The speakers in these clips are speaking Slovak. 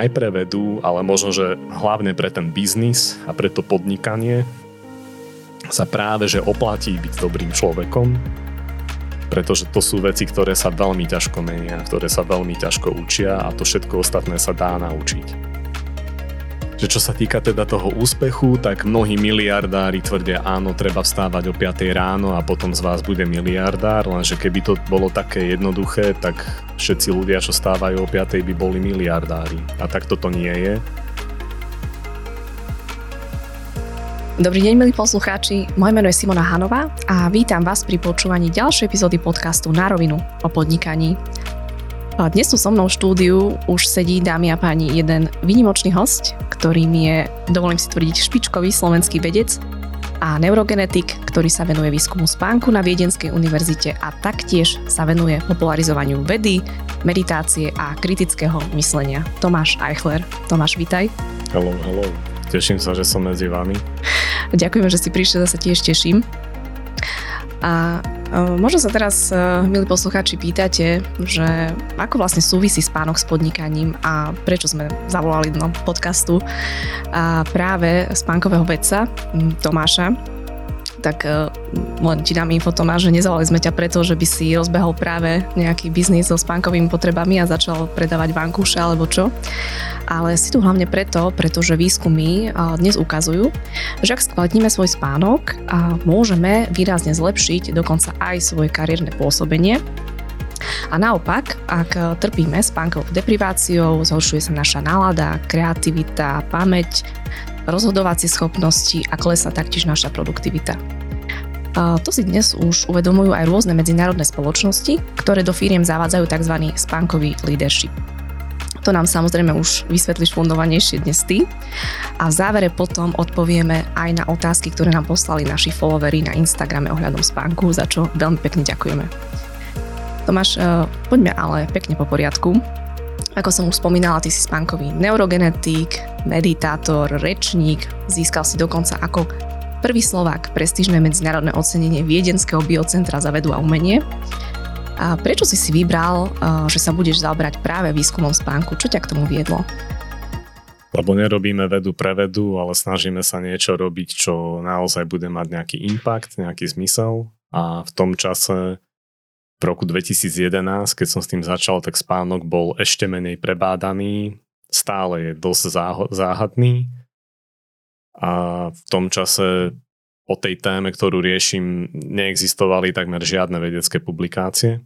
aj pre vedu, ale možno, že hlavne pre ten biznis a pre to podnikanie sa práve, že oplatí byť dobrým človekom, pretože to sú veci, ktoré sa veľmi ťažko menia, ktoré sa veľmi ťažko učia a to všetko ostatné sa dá naučiť. Že čo sa týka teda toho úspechu, tak mnohí miliardári tvrdia áno, treba vstávať o 5:00 ráno a potom z vás bude miliardár, lenže keby to bolo také jednoduché, tak všetci ľudia, čo vstávajú o 5:00 by boli miliardári. A tak toto nie je. Dobrý deň, milí poslucháči. Moje meno je Simona Hanová a vítam vás pri počúvaní ďalšej epizódy podcastu Na rovinu o podnikaní. Dnes tu so mnou v štúdiu už sedí, dámy a páni, jeden výnimočný hosť, ktorým je, dovolím si tvrdiť, špičkový slovenský vedec a neurogenetik, ktorý sa venuje výskumu spánku na Viedenskej univerzite a taktiež sa venuje popularizovaniu vedy, meditácie a kritického myslenia. Tomáš Eichler. Tomáš, vítaj. Hello, hello. Teším sa, že som medzi vami. Ďakujem, že si prišiel, zase tiež teším. A možno sa teraz, milí poslucháči, pýtate, že ako vlastne súvisí spánok s podnikaním a prečo sme zavolali do podcastu práve spánkového vedca Tomáša. Tak len ti dám info, Tomáš, že nezavolali sme ťa preto, že by si rozbehol práve nejaký biznis so spánkovými potrebami a začal predávať vankúše alebo čo. Ale si tu hlavne preto, pretože výskumy dnes ukazujú, že ak skvalitníme svoj spánok, môžeme výrazne zlepšiť dokonca aj svoje kariérne pôsobenie. A naopak, ak trpíme spánkovou depriváciou, zhoršuje sa naša nálada, kreativita, pamäť, rozhodovacie schopnosti a klesá taktiež naša produktivita. To si dnes už uvedomujú aj rôzne medzinárodné spoločnosti, ktoré do firiem zavádzajú tzv. Spánkový leadership. To nám samozrejme už vysvetlíš fundovanejšie dnes ty. A v závere potom odpovieme aj na otázky, ktoré nám poslali naši followery na Instagrame ohľadom spánku, za čo veľmi pekne ďakujeme. Tomáš, poďme ale pekne po poriadku. Ako som už spomínala, ty si spánkový neurogenetik, meditátor, rečník, získal si dokonca ako prvý Slovák prestížne medzinárodné ocenenie Viedenského biocentra za vedu a umenie. A prečo si si vybral, že sa budeš zaoberať práve výskumom spánku? Čo ťa k tomu viedlo? Lebo nerobíme vedu pre vedu, ale snažíme sa niečo robiť, čo naozaj bude mať nejaký impact, nejaký zmysel. A v tom čase, v roku 2011, keď som s tým začal, tak spánok bol ešte menej prebádaný, stále je dosť záhadný. A v tom čase o tej téme, ktorú riešim, neexistovali takmer žiadne vedecké publikácie.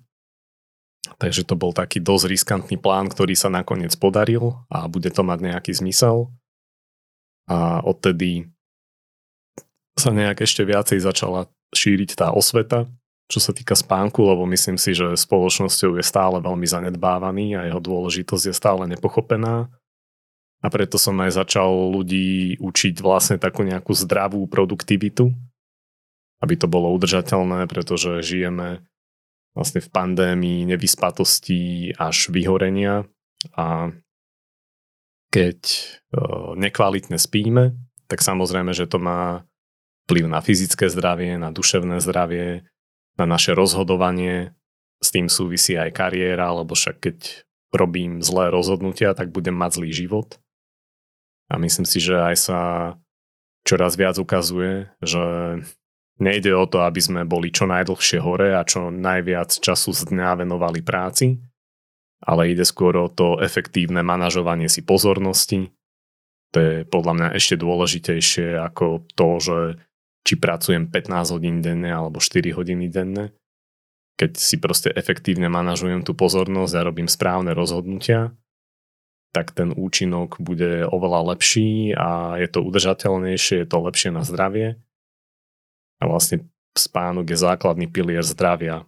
Takže to bol taký dosť riskantný plán, ktorý sa nakoniec podaril a bude to mať nejaký zmysel. A odtedy sa nejak ešte viacej začala šíriť tá osveta, čo sa týka spánku, lebo myslím si, že spoločnosťou je stále veľmi zanedbávaný a jeho dôležitosť je stále nepochopená. A preto som aj začal ľudí učiť vlastne takú nejakú zdravú produktivitu, aby to bolo udržateľné, pretože žijeme vlastne v pandémii nevyspatosti až vyhorenia a keď nekvalitne spíme, tak samozrejme, že to má vplyv na fyzické zdravie, na duševné zdravie, na naše rozhodovanie, s tým súvisí aj kariéra, lebo však keď robím zlé rozhodnutia, tak budem mať zlý život. A myslím si, že aj sa čoraz viac ukazuje, že nejde o to, aby sme boli čo najdlhšie hore a čo najviac času z dňa venovali práci, ale ide skôr o to efektívne manažovanie si pozornosti. To je podľa mňa ešte dôležitejšie ako to, že či pracujem 15 hodín denne alebo 4 hodiny denne. Keď si proste efektívne manažujem tú pozornosť a robím správne rozhodnutia, tak ten účinok bude oveľa lepší a je to udržateľnejšie, je to lepšie na zdravie. A vlastne spánok je základný pilier zdravia.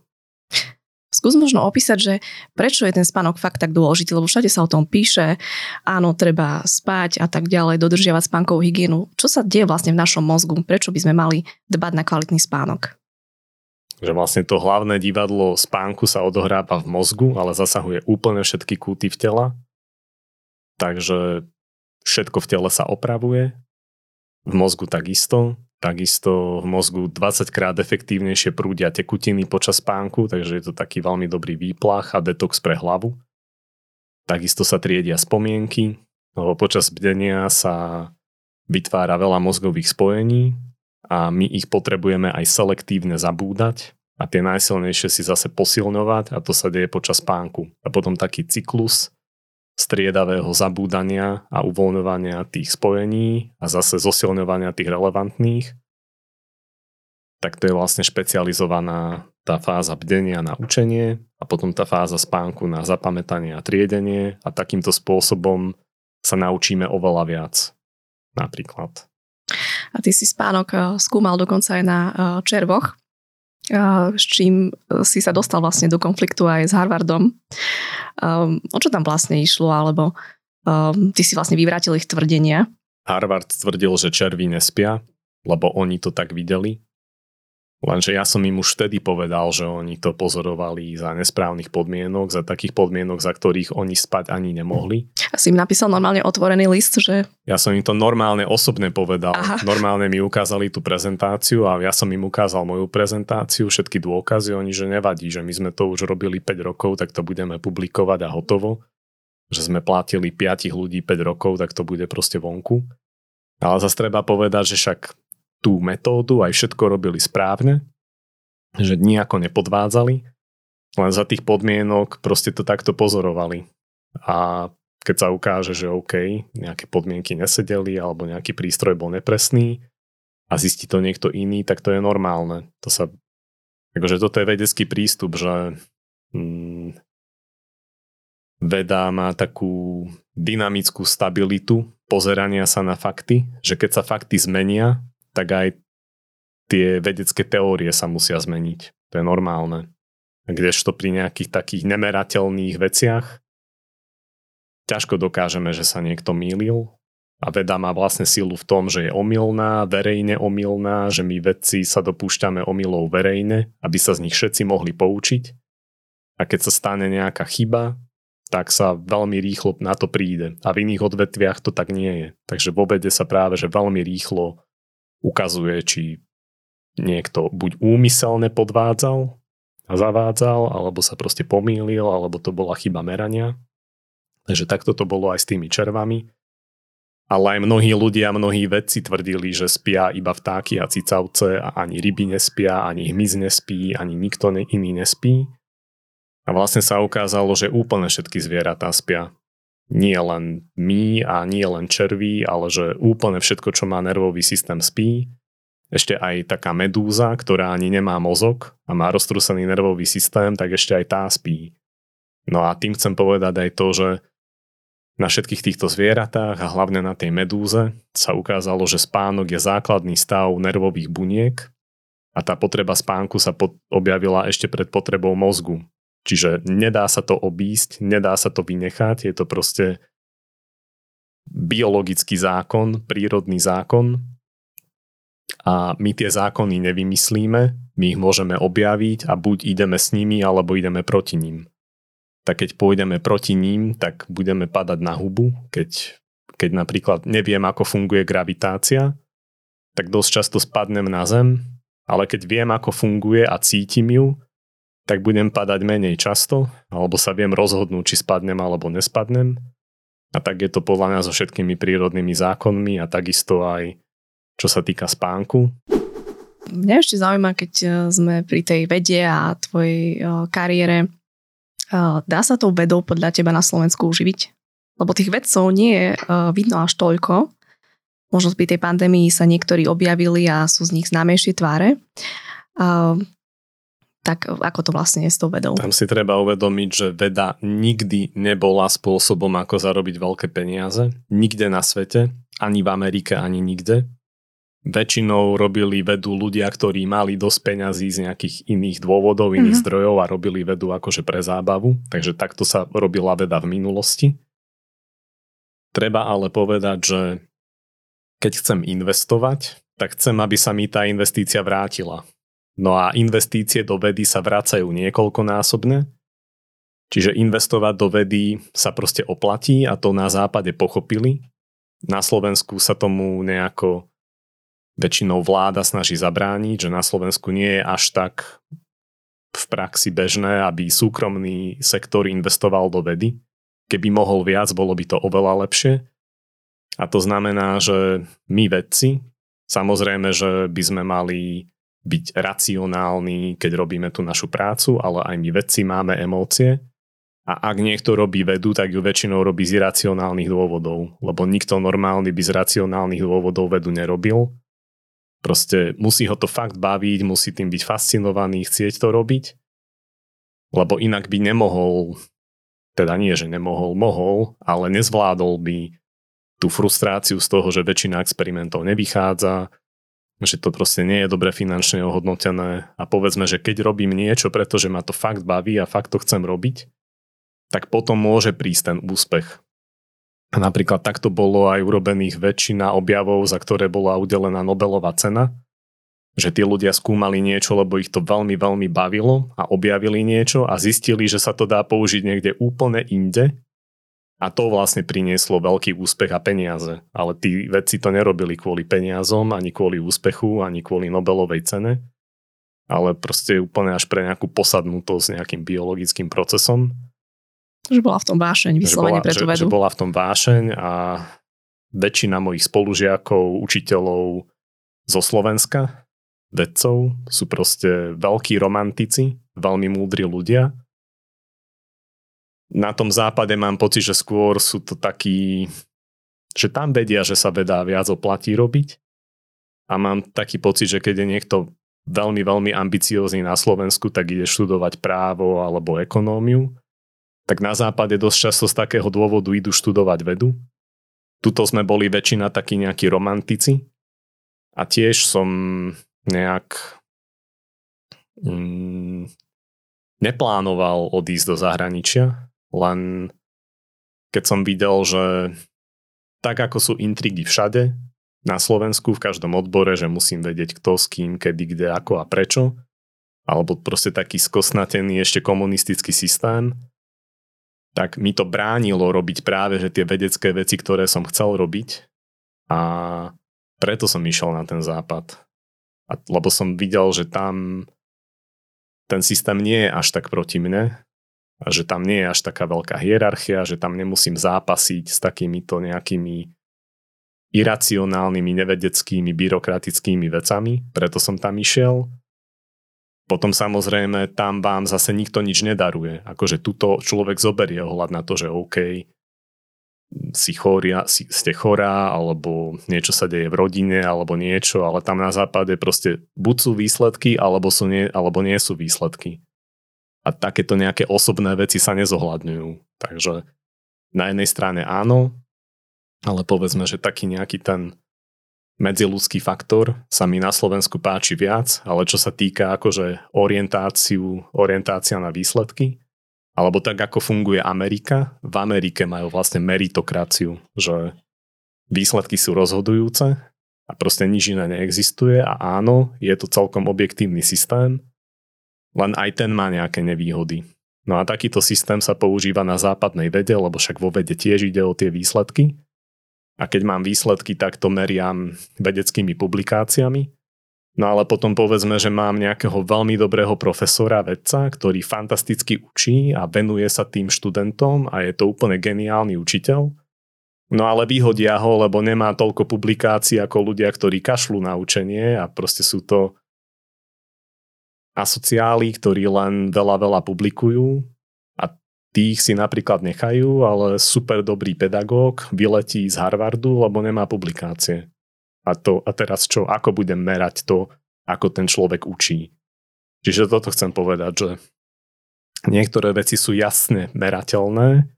Skús možno opísať, že prečo je ten spánok fakt tak dôležitý, lebo všade sa o tom píše, áno, treba spať a tak ďalej, dodržiavať spánkovú hygienu. Čo sa deje vlastne v našom mozgu? Prečo by sme mali dbať na kvalitný spánok? Že vlastne to hlavné divadlo spánku sa odohráva v mozgu, ale zasahuje úplne všetky kúty v tela. Takže všetko v tele sa opravuje. V mozgu takisto. Takisto v mozgu 20 krát efektívnejšie prúdia tekutiny počas spánku, takže je to taký veľmi dobrý výplach a detox pre hlavu. Takisto sa triedia spomienky, lebo počas bdenia sa vytvára veľa mozgových spojení a my ich potrebujeme aj selektívne zabúdať a tie najsilnejšie si zase posilňovať a to sa deje počas spánku. A potom taký cyklus striedavého zabúdania a uvoľňovania tých spojení a zase zosilňovania tých relevantných. Tak to je vlastne špecializovaná tá fáza bdenia na učenie a potom tá fáza spánku na zapamätanie a triedenie a takýmto spôsobom sa naučíme oveľa viac. Napríklad. A ty si spánok skúmal dokonca aj na červoch, s čím si sa dostal vlastne do konfliktu aj s Harvardom. O čo tam vlastne išlo, alebo ty si vlastne vyvrátil ich tvrdenia? Harvard tvrdil, že červí nespia, lebo oni to tak videli. Lenže ja som im už vtedy povedal, že oni to pozorovali za nesprávnych podmienok, za takých podmienok, za ktorých oni spať ani nemohli. Ja si im napísal normálne otvorený list, že... Ja som im to normálne osobne povedal. Aha. Normálne mi ukázali tú prezentáciu a ja som im ukázal moju prezentáciu, všetky dôkazy, oni, že nevadí, že my sme to už robili 5 rokov, tak to budeme publikovať a hotovo. Že sme platili 5 ľudí 5 rokov, tak to bude proste vonku. Ale zase treba povedať, že však tú metódu aj všetko robili správne, že nejako nepodvádzali, len za tých podmienok proste to takto pozorovali. A keď sa ukáže, že OK, nejaké podmienky nesedeli alebo nejaký prístroj bol nepresný a zistí to niekto iný, tak to je normálne. To sa, akože toto je vedecký prístup, že veda má takú dynamickú stabilitu pozerania sa na fakty, že keď sa fakty zmenia, tak aj tie vedecké teórie sa musia zmeniť. To je normálne. Kdežto pri nejakých takých nemerateľných veciach ťažko dokážeme, že sa niekto mýlil a veda má vlastne silu v tom, že je omylná, verejne omylná, že my vedci sa dopúšťame omylov verejne, aby sa z nich všetci mohli poučiť a keď sa stane nejaká chyba, tak sa veľmi rýchlo na to príde a v iných odvetviach to tak nie je. Takže vo vede sa práve že veľmi rýchlo ukazuje, či niekto buď úmyselne podvádzal a zavádzal, alebo sa proste pomýlil, alebo to bola chyba merania. Takže takto to bolo aj s tými červami. Ale aj mnohí ľudia, mnohí vedci tvrdili, že spia iba vtáky a cicavce a ani ryby nespia, ani hmyz nespí, ani nikto iný nespí. A vlastne sa ukázalo, že úplne všetky zvieratá spia. Nie len my a nie len červí, ale že úplne všetko, čo má nervový systém, spí. Ešte aj taká medúza, ktorá ani nemá mozog a má roztrúsený nervový systém, tak ešte aj tá spí. No a tým chcem povedať aj to, že na všetkých týchto zvieratách a hlavne na tej medúze sa ukázalo, že spánok je základný stav nervových buniek a tá potreba spánku sa objavila ešte pred potrebou mozgu. Čiže nedá sa to obísť, nedá sa to vynechať, je to proste biologický zákon, prírodný zákon a my tie zákony nevymyslíme, my ich môžeme objaviť a buď ideme s nimi, alebo ideme proti ním. Tak keď pôjdeme proti ním, tak budeme padať na hubu, keď napríklad neviem, ako funguje gravitácia, tak dosť často spadnem na zem, ale keď viem, ako funguje a cítim ju, tak budem padať menej často, alebo sa viem rozhodnúť, či spadnem alebo nespadnem. A tak je to podľa mňa so všetkými prírodnými zákonmi a takisto aj čo sa týka spánku. Mňa ešte zaujíma, keď sme pri tej vede a tvojej kariére. Dá sa tou vedou podľa teba na Slovensku uživiť? Lebo tých vedcov nie je vidno až toľko. Možno pri tej pandémii sa niektorí objavili a sú z nich známejšie tváre. Tak ako to vlastne je s tou vedou? Tam si treba uvedomiť, že veda nikdy nebola spôsobom, ako zarobiť veľké peniaze. Nikde na svete, ani v Amerike, ani nikde. Väčšinou robili vedu ľudia, ktorí mali dosť peňazí z nejakých iných dôvodov, iných zdrojov a robili vedu akože pre zábavu. Takže takto sa robila veda v minulosti. Treba ale povedať, že keď chcem investovať, tak chcem, aby sa mi tá investícia vrátila. No a investície do vedy sa vracajú niekoľkonásobne, čiže investovať do vedy sa proste oplatí a to na západe pochopili. Na Slovensku sa tomu nejako väčšinou vláda snaží zabrániť, že na Slovensku nie je až tak v praxi bežné, aby súkromný sektor investoval do vedy. Keby mohol viac, bolo by to oveľa lepšie, A to znamená, že my vedci, samozrejme, že by sme mali byť racionálni, keď robíme tú našu prácu, ale aj my vedci máme emócie. A ak niekto robí vedu, tak ju väčšinou robí z iracionálnych dôvodov, lebo nikto normálny by z racionálnych dôvodov vedu nerobil. Proste musí ho to fakt baviť, musí tým byť fascinovaný, chcieť to robiť, lebo inak by nemohol, teda nie, že nemohol, mohol, ale nezvládol by tú frustráciu z toho, že väčšina experimentov nevychádza, že to proste nie je dobre finančne ohodnotené a povedzme, že keď robím niečo, pretože ma to fakt baví a fakt to chcem robiť, tak potom môže prísť ten úspech. A napríklad takto bolo aj urobených väčšina objavov, za ktoré bola udelená Nobelova cena, že tí ľudia skúmali niečo, lebo ich to veľmi, veľmi bavilo a objavili niečo a zistili, že sa to dá použiť niekde úplne inde a to vlastne prinieslo veľký úspech a peniaze. Ale tí vedci to nerobili kvôli peniazom, ani kvôli úspechu, ani kvôli Nobelovej cene, ale proste úplne až pre nejakú posadnutosť s nejakým biologickým procesom. Že bola v tom vášeň, vyslovene pre tú vedu. Že bola v tom vášeň a väčšina mojich spolužiakov, učiteľov zo Slovenska, vedcov, sú proste veľkí romantici, veľmi múdri ľudia. Na tom západe mám pocit, že skôr sú to takí, že tam vedia, že sa veda viac oplatí robiť a mám taký pocit, že keď je niekto veľmi, veľmi ambiciózny na Slovensku, tak ide študovať právo alebo ekonómiu. Tak na západe dosť často z takého dôvodu idú študovať vedu. Tuto sme boli väčšina takí nejakí romantici a tiež som nejak neplánoval odísť do zahraničia, len keď som videl, že tak ako sú intrigy všade, na Slovensku v každom odbore, že musím vedieť kto s kým, kedy, kde, ako a prečo, alebo proste taký skosnatený ešte komunistický systém, tak mi to bránilo robiť práve že tie vedecké veci, ktoré som chcel robiť a preto som išiel na ten západ. A, lebo som videl, že tam ten systém nie je až tak proti mne a že tam nie je až taká veľká hierarchia, že tam nemusím zápasiť s takýmito nejakými iracionálnymi, nevedeckými, byrokratickými vecami, preto som tam išiel. Potom samozrejme tam vám zase nikto nič nedaruje. Akože tuto človek zoberie ohľad na to, že OK, ste chorá, alebo niečo sa deje v rodine, alebo niečo, ale tam na západe proste buď sú výsledky, alebo nie sú výsledky. A takéto nejaké osobné veci sa nezohľadňujú. Takže na jednej strane áno, ale povedzme, že taký nejaký ten medziľudský faktor sa mi na Slovensku páči viac, ale čo sa týka akože orientácia na výsledky, alebo tak ako funguje Amerika, v Amerike majú vlastne meritokraciu, že výsledky sú rozhodujúce a proste nič iné neexistuje a áno, je to celkom objektívny systém, len aj ten má nejaké nevýhody. No a takýto systém sa používa na západnej vede, lebo však vo vede tiež ide o tie výsledky. A keď mám výsledky, tak to meriam vedeckými publikáciami. No ale potom povedzme, že mám nejakého veľmi dobrého profesora, vedca, ktorý fantasticky učí a venuje sa tým študentom a je to úplne geniálny učiteľ. No ale vyhodia ho, lebo nemá toľko publikácií ako ľudia, ktorí kašľú na učenie a proste sú to asociáli, ktorí len veľa publikujú. Tých si napríklad nechajú, ale super dobrý pedagóg vyletí z Harvardu, lebo nemá publikácie. A teraz čo? Ako budem merať to, ako ten človek učí? Čiže toto chcem povedať, že niektoré veci sú jasne merateľné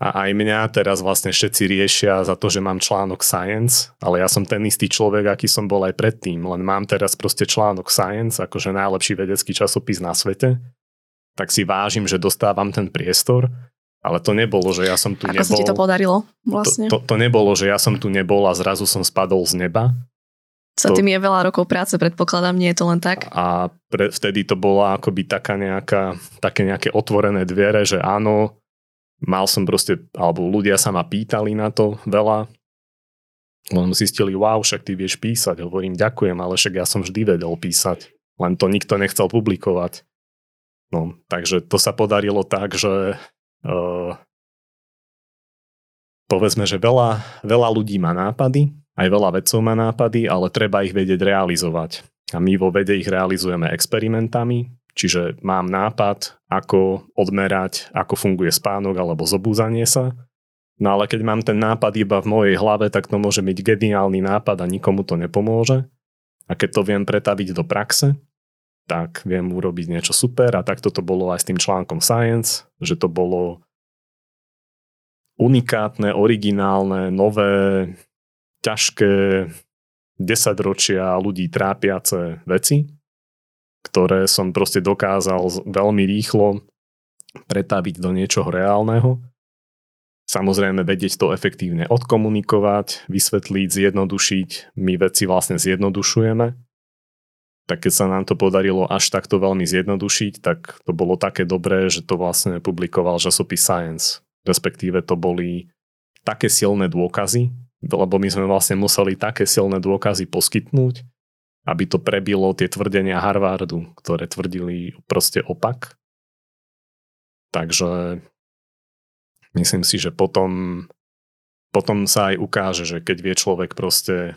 a aj mňa teraz vlastne všetci riešia za to, že mám článok Science, ale ja som ten istý človek, aký som bol aj predtým, len mám teraz proste článok Science, akože najlepší vedecký časopis na svete. Tak si vážim, že dostávam ten priestor, ale to nebolo, že ja som tu nebol. Ako sa ti to podarilo vlastne? To nebolo, že ja som tu nebol a zrazu som spadol z neba. Tým je veľa rokov práce, predpokladám, nie je to len tak. A vtedy to bola akoby také nejaké otvorené dvere, že áno, mal som proste, alebo ľudia sa ma pýtali na to veľa. Len zistili, wow, však ty vieš písať. Hovorím, ďakujem, ale však ja som vždy vedel písať. Len to nikto nechcel publikovať. No, takže to sa podarilo tak, že povedzme, že veľa ľudí má nápady, aj veľa vedcov má nápady, ale treba ich vedieť realizovať. A my vo vede ich realizujeme experimentami, čiže mám nápad, ako odmerať, ako funguje spánok alebo zobúzanie sa. No ale keď mám ten nápad iba v mojej hlave, tak to môže byť geniálny nápad a nikomu to nepomôže. A keď to viem pretaviť do praxe, tak viem urobiť niečo super. A takto to bolo aj s tým článkom Science, že to bolo unikátne, originálne, nové, ťažké, 10 ročia ľudí trápiace veci, ktoré som proste dokázal veľmi rýchlo pretaviť do niečoho reálneho. Samozrejme vedieť to efektívne odkomunikovať, vysvetliť, zjednodušiť. My veci vlastne zjednodušujeme. Tak keď sa nám to podarilo až takto veľmi zjednodušiť, tak to bolo také dobré, že to vlastne publikoval časopis Science. Respektíve to boli také silné dôkazy, lebo my sme vlastne museli také silné dôkazy poskytnúť, aby to prebilo tie tvrdenia Harvardu, ktoré tvrdili proste opak. Takže myslím si, že potom sa aj ukáže, že keď vie človek proste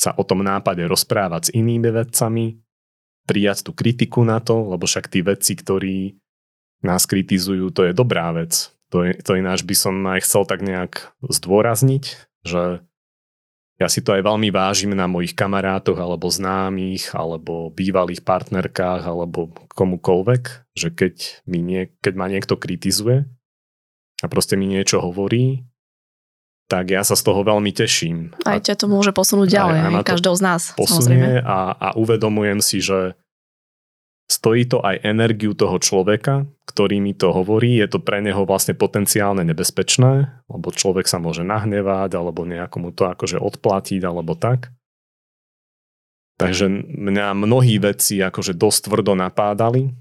sa o tom nápade rozprávať s inými vedcami, prijať tú kritiku na to, lebo však tí vedci, ktorí nás kritizujú, to je dobrá vec. To ináč by som aj chcel tak nejak zdôrazniť, že ja si to aj veľmi vážim na mojich kamarátoch, alebo známych, alebo bývalých partnerkách, alebo komukoľvek, že keď ma niekto kritizuje a proste mi niečo hovorí, tak ja sa z toho veľmi teším. Aj ťa to môže posunúť ďalej, aj každého z nás. Posunie a uvedomujem si, že stojí to aj energiu toho človeka, ktorý mi to hovorí. Je to pre neho vlastne potenciálne nebezpečné, lebo človek sa môže nahnevať, alebo nejakomu to akože odplatiť, alebo tak. Takže mňa mnohí vedci akože dosť tvrdo napádali,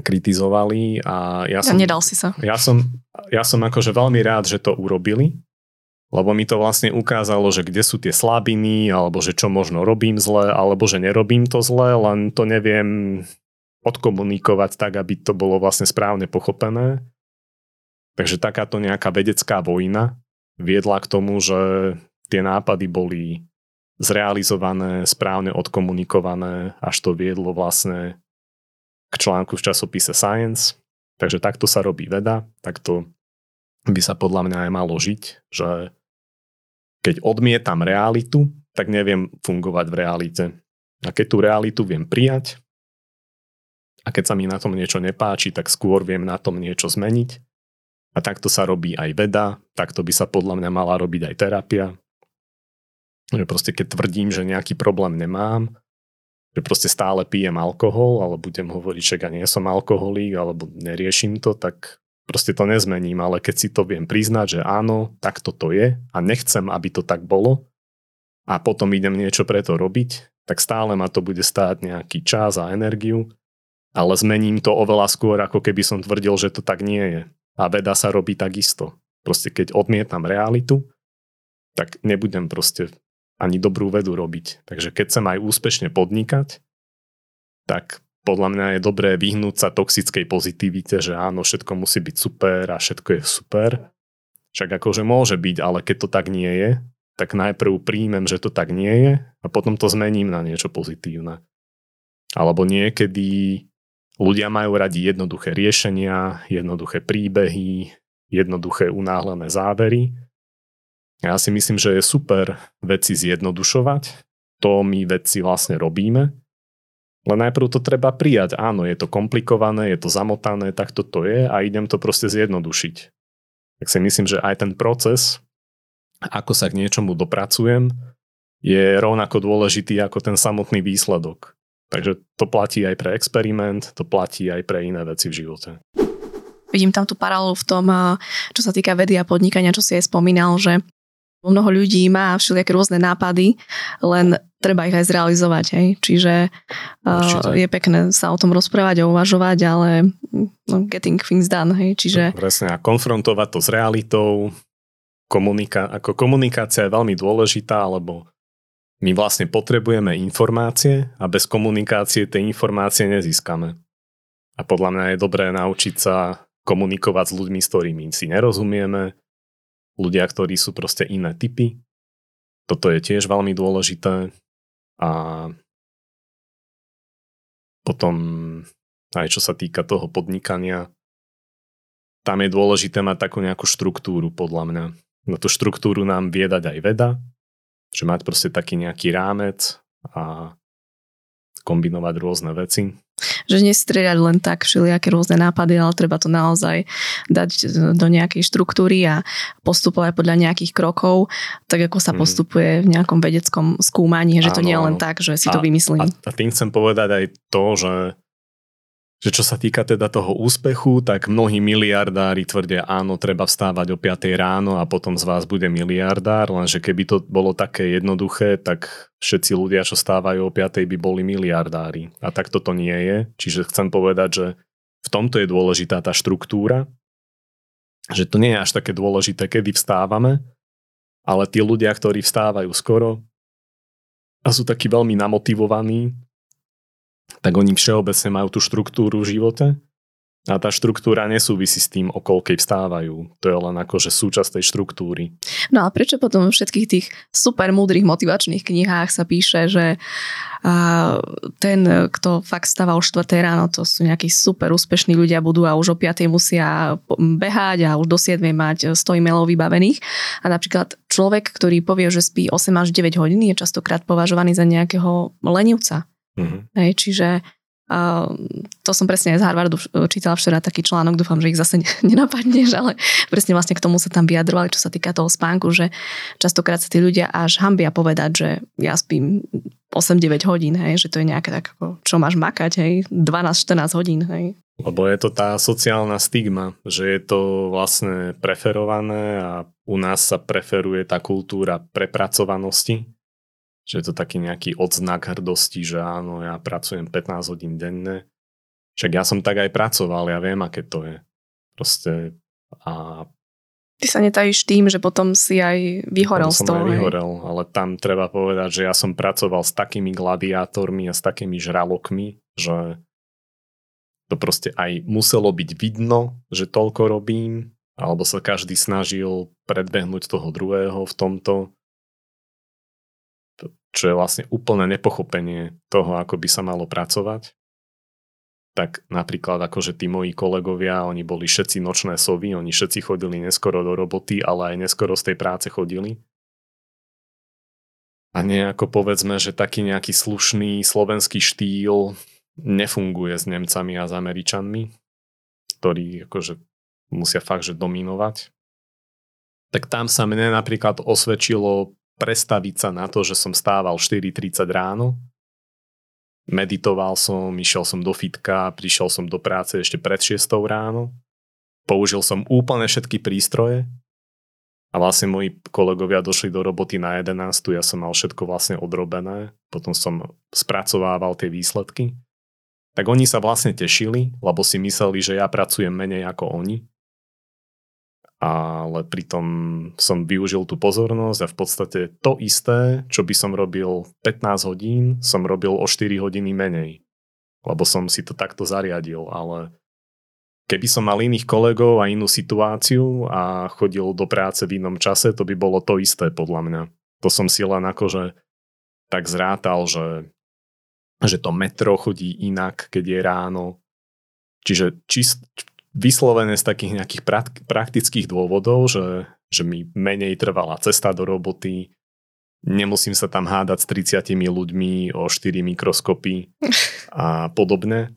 kritizovali a nedal si sa. Ja som akože veľmi rád, že to urobili, lebo mi to vlastne ukázalo, že kde sú tie slabiny, alebo že čo možno robím zle, alebo že nerobím to zle, len to neviem odkomunikovať tak, aby to bolo vlastne správne pochopené. Takže takáto nejaká vedecká vojna viedla k tomu, že tie nápady boli zrealizované, správne odkomunikované, až to viedlo vlastne k článku v časopise Science. Takže takto sa robí veda, takto by sa podľa mňa aj malo žiť, že keď odmietam realitu, tak neviem fungovať v realite. A keď tú realitu viem prijať a keď sa mi na tom niečo nepáči, tak skôr viem na tom niečo zmeniť. A takto sa robí aj veda, takto by sa podľa mňa mala robiť aj terapia. Že proste keď tvrdím, že nejaký problém nemám, že proste stále pijem alkohol, ale budem hovoriť, že ja nie som alkoholík, alebo neriešim to, tak proste to nezmením, ale keď si to viem priznať, že áno, tak toto je a nechcem, aby to tak bolo a potom idem niečo pre to robiť, tak stále ma to bude stáť nejaký čas a energiu, ale zmením to oveľa skôr, ako keby som tvrdil, že to tak nie je. A veda sa robí takisto. Proste keď odmietam realitu, tak nebudem proste ani dobrú vedu robiť. Takže keď chcem aj úspešne podnikať, tak podľa mňa je dobré vyhnúť sa toxickej pozitivite, že áno, všetko musí byť super a všetko je super. Však akože môže byť, ale keď to tak nie je, tak najprv príjmem, že to tak nie je a potom to zmením na niečo pozitívne. Alebo niekedy ľudia majú radi jednoduché riešenia, jednoduché príbehy, jednoduché unáhlené závery. Ja si myslím, že je super veci zjednodušovať. To my veci vlastne robíme. Len najprv to treba prijať. Áno, je to komplikované, je to zamotané, tak toto je a idem to proste zjednodušiť. Tak si myslím, že aj ten proces, ako sa k niečomu dopracujem, je rovnako dôležitý ako ten samotný výsledok. Takže to platí aj pre experiment, to platí aj pre iné veci v živote. Vidím tam tú paralelu v tom, čo sa týka vedy a podnikania, čo si aj spomínal, že mnoho ľudí má všelijaké rôzne nápady, len treba ich aj zrealizovať. Hej? Čiže je pekné sa o tom rozprávať a uvažovať, ale getting things done. Hej? Čiže presne, a konfrontovať to s realitou. Komunikácia je veľmi dôležitá, lebo my vlastne potrebujeme informácie a bez komunikácie tie informácie nezískame. A podľa mňa je dobré naučiť sa komunikovať s ľuďmi, s ktorými si nerozumieme, ľudia, ktorí sú proste iné typy. Toto je tiež veľmi dôležité a potom aj čo sa týka toho podnikania, tam je dôležité mať takú nejakú štruktúru podľa mňa. No tú štruktúru nám vie dať aj veda, že mať proste taký nejaký rámec a kombinovať rôzne veci. Že nestrieľať len tak všelijaké rôzne nápady, ale treba to naozaj dať do nejakej štruktúry a postupovať podľa nejakých krokov, tak ako sa postupuje v nejakom vedeckom skúmaní, že áno, to nie je len tak, že si to vymyslím. A tým chcem povedať aj to, že čo sa týka teda toho úspechu, tak mnohí miliardári tvrdia, áno, treba vstávať o 5 ráno a potom z vás bude miliardár, lenže keby to bolo také jednoduché, tak všetci ľudia, čo stávajú o 5 by boli miliardári. A tak toto nie je. Čiže chcem povedať, že v tomto je dôležitá tá štruktúra, že to nie je až také dôležité, kedy vstávame, ale tí ľudia, ktorí vstávajú skoro a sú takí veľmi namotivovaní, tak oni všeobecne majú tú štruktúru v živote a tá štruktúra nesúvisí s tým, o koľkej vstávajú. To je len akože súčasť tej štruktúry. No a prečo potom v všetkých tých super múdrych motivačných knihách sa píše, že ten, kto fakt vstáva o 4 ráno, to sú nejakí super úspešní ľudia, budú a už o 5 musia behať a už do 7 mať 100 e-mailov vybavených. A napríklad človek, ktorý povie, že spí 8 až 9 hodín, je častokrát považovaný za nejakého lenivca. Mm-hmm. Hej, čiže to som presne aj z Harvardu čítala včera taký článok, dúfam, že ich zase nenapadneš, ale presne vlastne k tomu sa tam vyjadrovali, čo sa týka toho spánku, že častokrát sa tí ľudia až hanbia povedať, že ja spím 8-9 hodín, hej, že to je nejaké tak, čo máš makať, hej, 12-14 hodín. Hej. Lebo je to tá sociálna stigma, že je to vlastne preferované a u nás sa preferuje tá kultúra prepracovanosti. Že je to taký nejaký odznak hrdosti, že áno, ja pracujem 15 hodín denne. Však ja som tak aj pracoval, ja viem, aké to je. Proste a... Ty sa netajíš tým, že potom si aj vyhorel z toho. Vyhorel, ale tam treba povedať, že ja som pracoval s takými gladiátormi a s takými žralokmi, že to proste aj muselo byť vidno, že toľko robím, alebo sa každý snažil predbehnúť toho druhého v tomto. Čo je vlastne úplné nepochopenie toho, ako by sa malo pracovať. Tak napríklad akože tí moji kolegovia, oni boli všetci nočné sovy, oni všetci chodili neskoro do roboty, ale aj neskoro z tej práce chodili. A nejako povedzme, že taký nejaký slušný slovenský štýl nefunguje s Nemcami a s Američanmi, ktorí akože musia fakt, že dominovať. Tak tam sa mne napríklad osvedčilo prestaviť sa na to, že som stával 4:30 ráno, meditoval som, išiel som do fitka, prišiel som do práce ešte pred 6 ráno, použil som úplne všetky prístroje a vlastne moji kolegovia došli do roboty na 11, ja som mal všetko vlastne odrobené, potom som spracovával tie výsledky. Tak oni sa vlastne tešili, lebo si mysleli, že ja pracujem menej ako oni. Ale pritom som využil tú pozornosť a v podstate to isté, čo by som robil 15 hodín, som robil o 4 hodiny menej, lebo som si to takto zariadil, ale keby som mal iných kolegov a inú situáciu a chodil do práce v inom čase, to by bolo to isté podľa mňa. To som si len akože tak zrátal, že to metro chodí inak, keď je ráno. Čiže vyslovene z takých nejakých praktických dôvodov, že mi menej trvala cesta do roboty, nemusím sa tam hádať s 30 ľuďmi o 4 mikroskopy a podobne.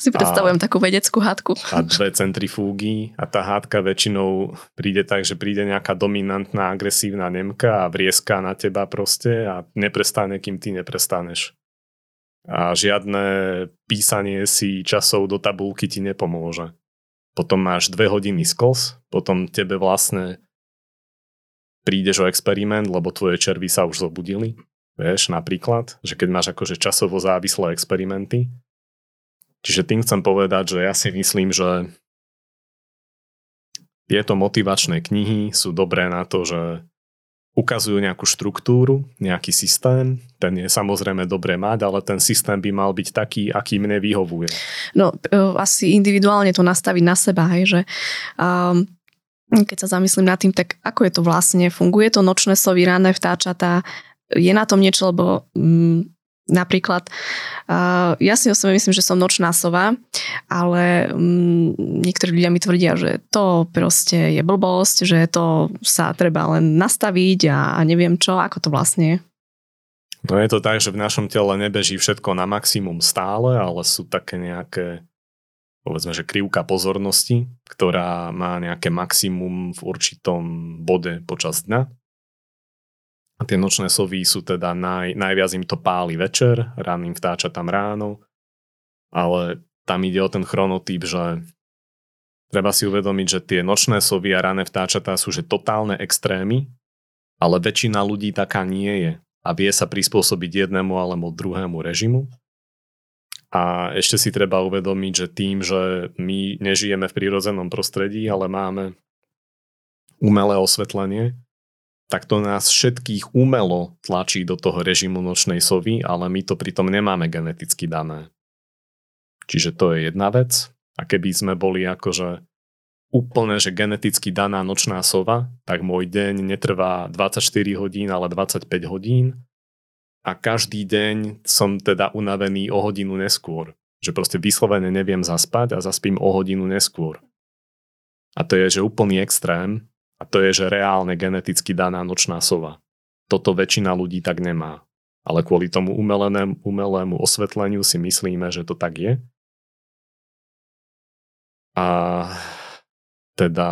Si predstavujem takú vedeckú hádku. A 2 centrifúgy a tá hádka väčšinou príde tak, že príde nejaká dominantná, agresívna Nemka a vrieska na teba proste a neprestane, kým ty neprestaneš. A žiadne písanie si časov do tabulky ti nepomôže. Potom máš 2 hodiny skos, potom tebe vlastne prídeš o experiment, lebo tvoje červy sa už zobudili. Vieš, napríklad, že keď máš akože časovo závislé experimenty. Čiže tým chcem povedať, že ja si myslím, že tieto motivačné knihy sú dobré na to, že ukazujú nejakú štruktúru, nejaký systém. Ten je samozrejme dobre mať, ale ten systém by mal byť taký, aký mne vyhovuje. No, asi individuálne to nastaviť na seba, hej, že keď sa zamyslím nad tým, tak ako je to vlastne, funguje to nočné sovy, ranné vtáčatá, je na tom niečo, lebo napríklad, ja si o sebe myslím, že som nočná sova, ale niektorí ľudia mi tvrdia, že to proste je blbosť, že to sa treba len nastaviť a neviem čo, ako to vlastne je. No je to tak, že v našom tele nebeží všetko na maximum stále, ale sú také nejaké, povedzme, že krivka pozornosti, ktorá má nejaké maximum v určitom bode počas dňa. A tie nočné sovy sú teda najviac im to páli večer, ranným vtáčatám ráno, ale tam ide o ten chronotýp, že treba si uvedomiť, že tie nočné sovy a ranné vtáčatá sú že totálne extrémy, ale väčšina ľudí taká nie je a vie sa prispôsobiť jednému alebo druhému režimu. A ešte si treba uvedomiť, že tým, že my nežijeme v prírodzenom prostredí, ale máme umelé osvetlenie, tak to nás všetkých umelo tlačí do toho režimu nočnej sovy, ale my to pritom nemáme geneticky dané. Čiže to je jedna vec. A keby sme boli akože úplne, že geneticky daná nočná sova, tak môj deň netrvá 24 hodín, ale 25 hodín. A každý deň som teda unavený o hodinu neskôr. Že proste vyslovene neviem zaspať a zaspím o hodinu neskôr. A to je, že úplný extrém. A to je, že reálne geneticky daná nočná sova. Toto väčšina ľudí tak nemá. Ale kvôli tomu umelému osvetleniu si myslíme, že to tak je. A teda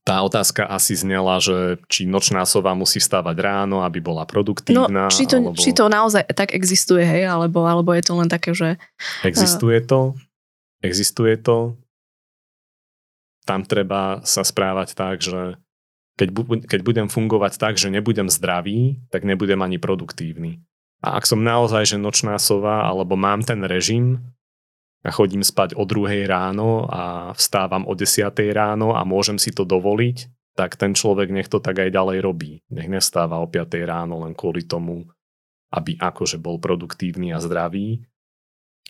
tá otázka asi znela, že či nočná sova musí vstávať ráno, aby bola produktívna. No, či to naozaj tak existuje, hej? Alebo je to len také, že... Existuje to. Tam treba sa správať tak, že keď budem fungovať tak, že nebudem zdravý, tak nebudem ani produktívny. A ak som naozaj že nočná sova, alebo mám ten režim a chodím spať o 2:00 ráno a vstávam o 10:00 ráno a môžem si to dovoliť, tak ten človek nech to tak aj ďalej robí. Nech nestáva o 5:00 ráno len kvôli tomu, aby akože bol produktívny a zdravý.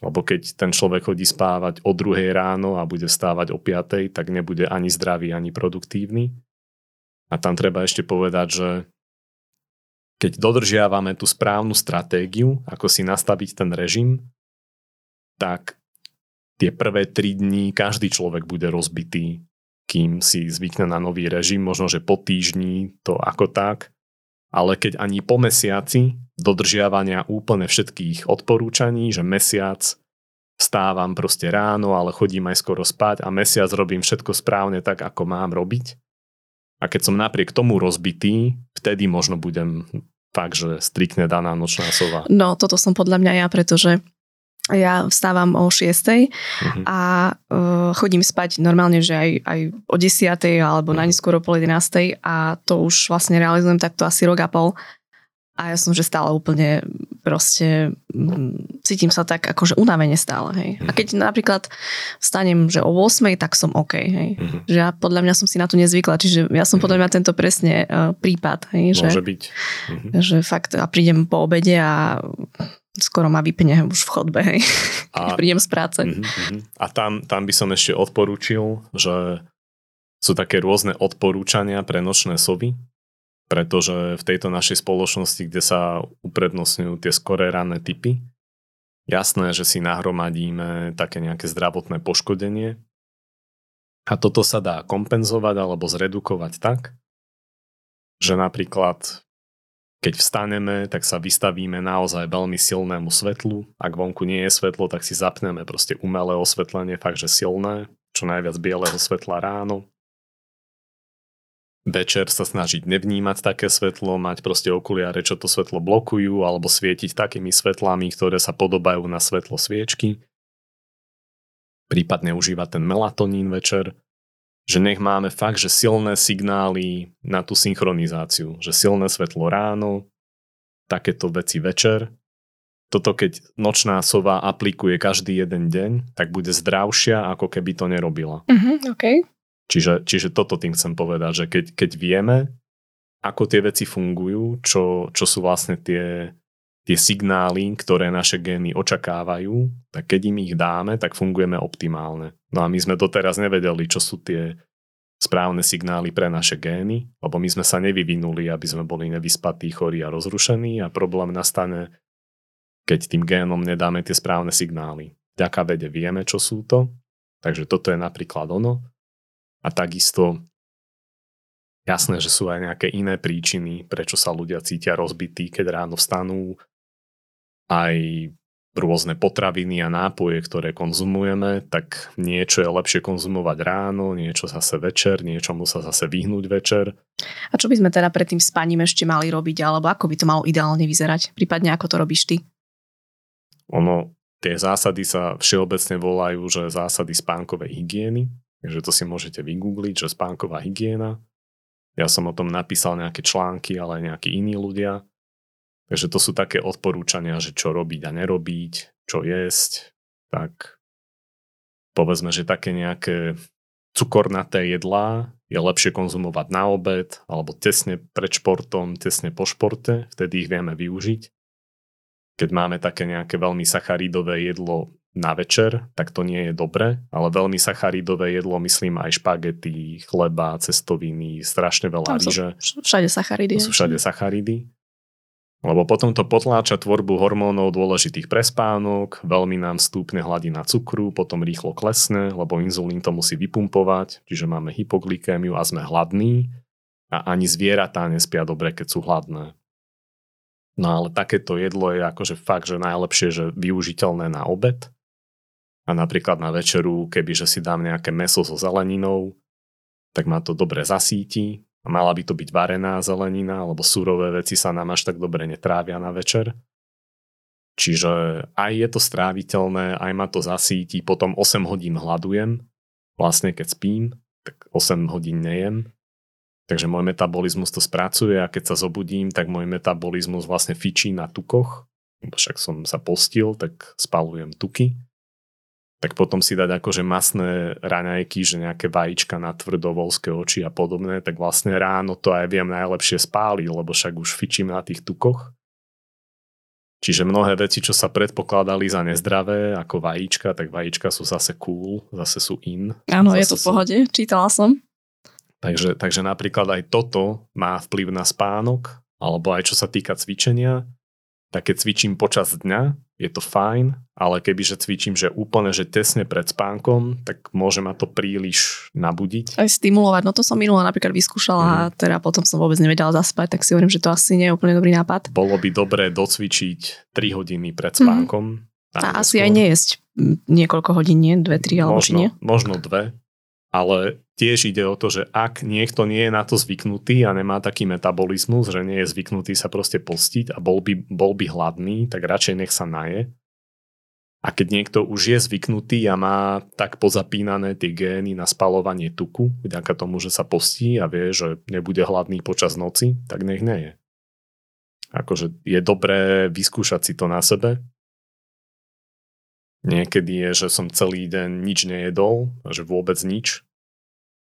Lebo keď ten človek chodí spávať o 2:00 ráno a bude vstávať o 5:00, tak nebude ani zdravý, ani produktívny. A tam treba ešte povedať, že keď dodržiavame tú správnu stratégiu, ako si nastaviť ten režim, tak tie prvé 3 dní každý človek bude rozbitý, kým si zvykne na nový režim, možno že po týždni to ako tak. Ale keď ani po mesiaci dodržiavania úplne všetkých odporúčaní, že mesiac vstávam proste ráno, ale chodím aj skoro spať a mesiac robím všetko správne tak, ako mám robiť. A keď som napriek tomu rozbitý, vtedy možno budem fakt, že striktne daná nočná sova. No, toto som podľa mňa ja, pretože ja vstávam o 6:00 a chodím spať normálne, že aj o 10:00 alebo najneskôr po 11:00 a to už vlastne realizujem takto asi rok a pol a ja som, že stále úplne proste cítim sa tak akože unavene stále, hej. A keď napríklad vstanem, že o 8:00, tak som OK, hej. Že ja podľa mňa som si na to nezvykla, čiže ja som podľa mňa tento presne prípad, hej. Môže byť. Že fakt a prídem po obede a... skoro ma vypne už v chodbe, hej. Keď prídem z práce. A tam by som ešte odporúčil, že sú také rôzne odporúčania pre nočné sovy, pretože v tejto našej spoločnosti, kde sa uprednostňujú tie skoré ranné typy, jasné, že si nahromadíme také nejaké zdravotné poškodenie a toto sa dá kompenzovať alebo zredukovať tak, že napríklad keď vstaneme, tak sa vystavíme naozaj veľmi silnému svetlu. Ak vonku nie je svetlo, tak si zapneme proste umelé osvetlenie, fakt, že silné, čo najviac bieleho svetla ráno. Večer sa snažiť nevnímať také svetlo, mať proste okuliare, čo to svetlo blokujú, alebo svietiť takými svetlami, ktoré sa podobajú na svetlo sviečky. Prípadne užívať ten melatonín večer. Že nech máme fakt, že silné signály na tú synchronizáciu, že silné svetlo ráno, takéto veci večer. Toto keď nočná sova aplikuje každý jeden deň, tak bude zdravšia, ako keby to nerobila. Okay. Čiže toto tým chcem povedať, že keď vieme, ako tie veci fungujú, čo sú vlastne tie signály, ktoré naše gény očakávajú, tak keď im ich dáme, tak fungujeme optimálne. No a my sme doteraz nevedeli, čo sú tie správne signály pre naše gény, lebo my sme sa nevyvinuli, aby sme boli nevyspatí, chorí a rozrušení a problém nastane, keď tým génom nedáme tie správne signály. Vďaka vede vieme, čo sú to, takže toto je napríklad ono. A takisto jasné, že sú aj nejaké iné príčiny, prečo sa ľudia cítia rozbití, keď ráno vstanú. Aj rôzne potraviny a nápoje, ktoré konzumujeme, tak niečo je lepšie konzumovať ráno, niečo zase večer, niečomu sa zase vyhnúť večer. A čo by sme teda pred tým spaním ešte mali robiť, alebo ako by to malo ideálne vyzerať? Prípadne ako to robíš ty? Ono, tie zásady sa všeobecne volajú, že zásady spánkovej hygieny, takže to si môžete vygoogliť, že spánková hygiena. Ja som o tom napísal nejaké články, ale aj nejakí iní ľudia. Takže to sú také odporúčania, že čo robiť a nerobiť, čo jesť. Tak povedzme, že také nejaké cukornaté jedlá je lepšie konzumovať na obed alebo tesne pred športom, tesne po športe, vtedy ich vieme využiť. Keď máme také nejaké veľmi sacharidové jedlo na večer, tak to nie je dobre, ale veľmi sacharidové jedlo, myslím aj špagety, chleba, cestoviny, strašne veľa ryže. Všade sacharidy. To sú všade sacharidy. Lebo potom to potláča tvorbu hormónov dôležitých pre spánok, veľmi nám stúpne hladina cukru, potom rýchlo klesne, lebo inzulín to musí vypumpovať, čiže máme hypoglykémiu a sme hladní a ani zvieratá nespia dobre, keď sú hladné. No ale takéto jedlo je akože fakt, že najlepšie, že využiteľné na obed a napríklad na večeru, kebyže si dám nejaké mäso so zeleninou, tak ma to dobre zasíti a mala by to byť varená zelenina, lebo surové veci sa nám až tak dobre netrávia na večer. Čiže aj je to stráviteľné, aj ma to zasíti, potom 8 hodín hladujem, vlastne keď spím, tak 8 hodín nejem. Takže môj metabolizmus to spracuje a keď sa zobudím, tak môj metabolizmus vlastne fičí na tukoch. Však som sa postil, tak spalujem tuky. Tak potom si dať akože masné raňajky, že nejaké vajíčka na tvrdo, voľské oči a podobné, tak vlastne ráno to aj viem najlepšie spáliť, lebo však už fičím na tých tukoch. Čiže mnohé veci, čo sa predpokladali za nezdravé, ako vajíčka, tak vajíčka sú zase cool, zase sú in. Áno, je to v pohode, čítala som. Takže napríklad aj toto má vplyv na spánok, alebo aj čo sa týka cvičenia, tak keď cvičím počas dňa, je to fajn, ale kebyže cvičím, že úplne, že tesne pred spánkom, tak môže ma to príliš nabudiť. Aj stimulovať, no to som minula napríklad vyskúšala a teda potom som vôbec nevedela zaspať, tak si hovorím, že to asi nie je úplne dobrý nápad. Bolo by dobré docvičiť 3 hodiny pred spánkom. A asi aj nejesť niekoľko hodín, nie? 2, 3 alebo či nie? Možno 2. Ale tiež ide o to, že ak niekto nie je na to zvyknutý a nemá taký metabolizmus, že nie je zvyknutý sa proste postiť a bol by hladný, tak radšej nech sa naje. A keď niekto už je zvyknutý a má tak pozapínané tie gény na spalovanie tuku, vďaka tomu, že sa postí a vie, že nebude hladný počas noci, tak nech neje. Akože je dobré vyskúšať si to na sebe. Niekedy je, že som celý deň nič nejedol, že vôbec nič,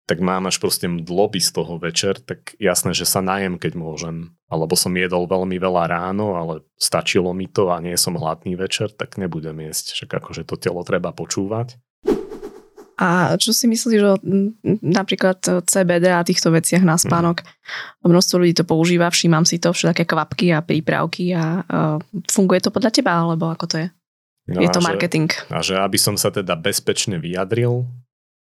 tak mám až proste mdloby z toho večer, tak jasné, že sa najem, keď môžem. Alebo som jedol veľmi veľa ráno, ale stačilo mi to a nie som hladný večer, tak nebudem jesť. Však akože to telo treba počúvať. A čo si myslíš o napríklad CBD a týchto veciach na spánok? Množstvo ľudí to používa, všímam si to, všetké kvapky a prípravky a funguje to podľa teba, alebo ako to je? No je to marketing. A že aby som sa teda bezpečne vyjadril,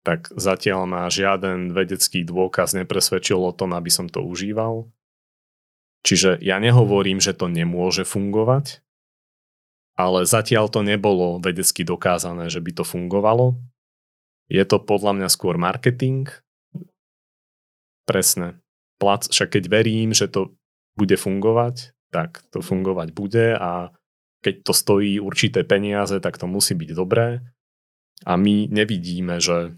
tak zatiaľ ma žiaden vedecký dôkaz nepresvedčil o tom, aby som to užíval. Čiže ja nehovorím, že to nemôže fungovať, ale zatiaľ to nebolo vedecky dokázané, že by to fungovalo. Je to podľa mňa skôr marketing. Presne. Však keď verím, že to bude fungovať, tak to fungovať bude a keď to stojí určité peniaze, tak to musí byť dobré. A my nevidíme, že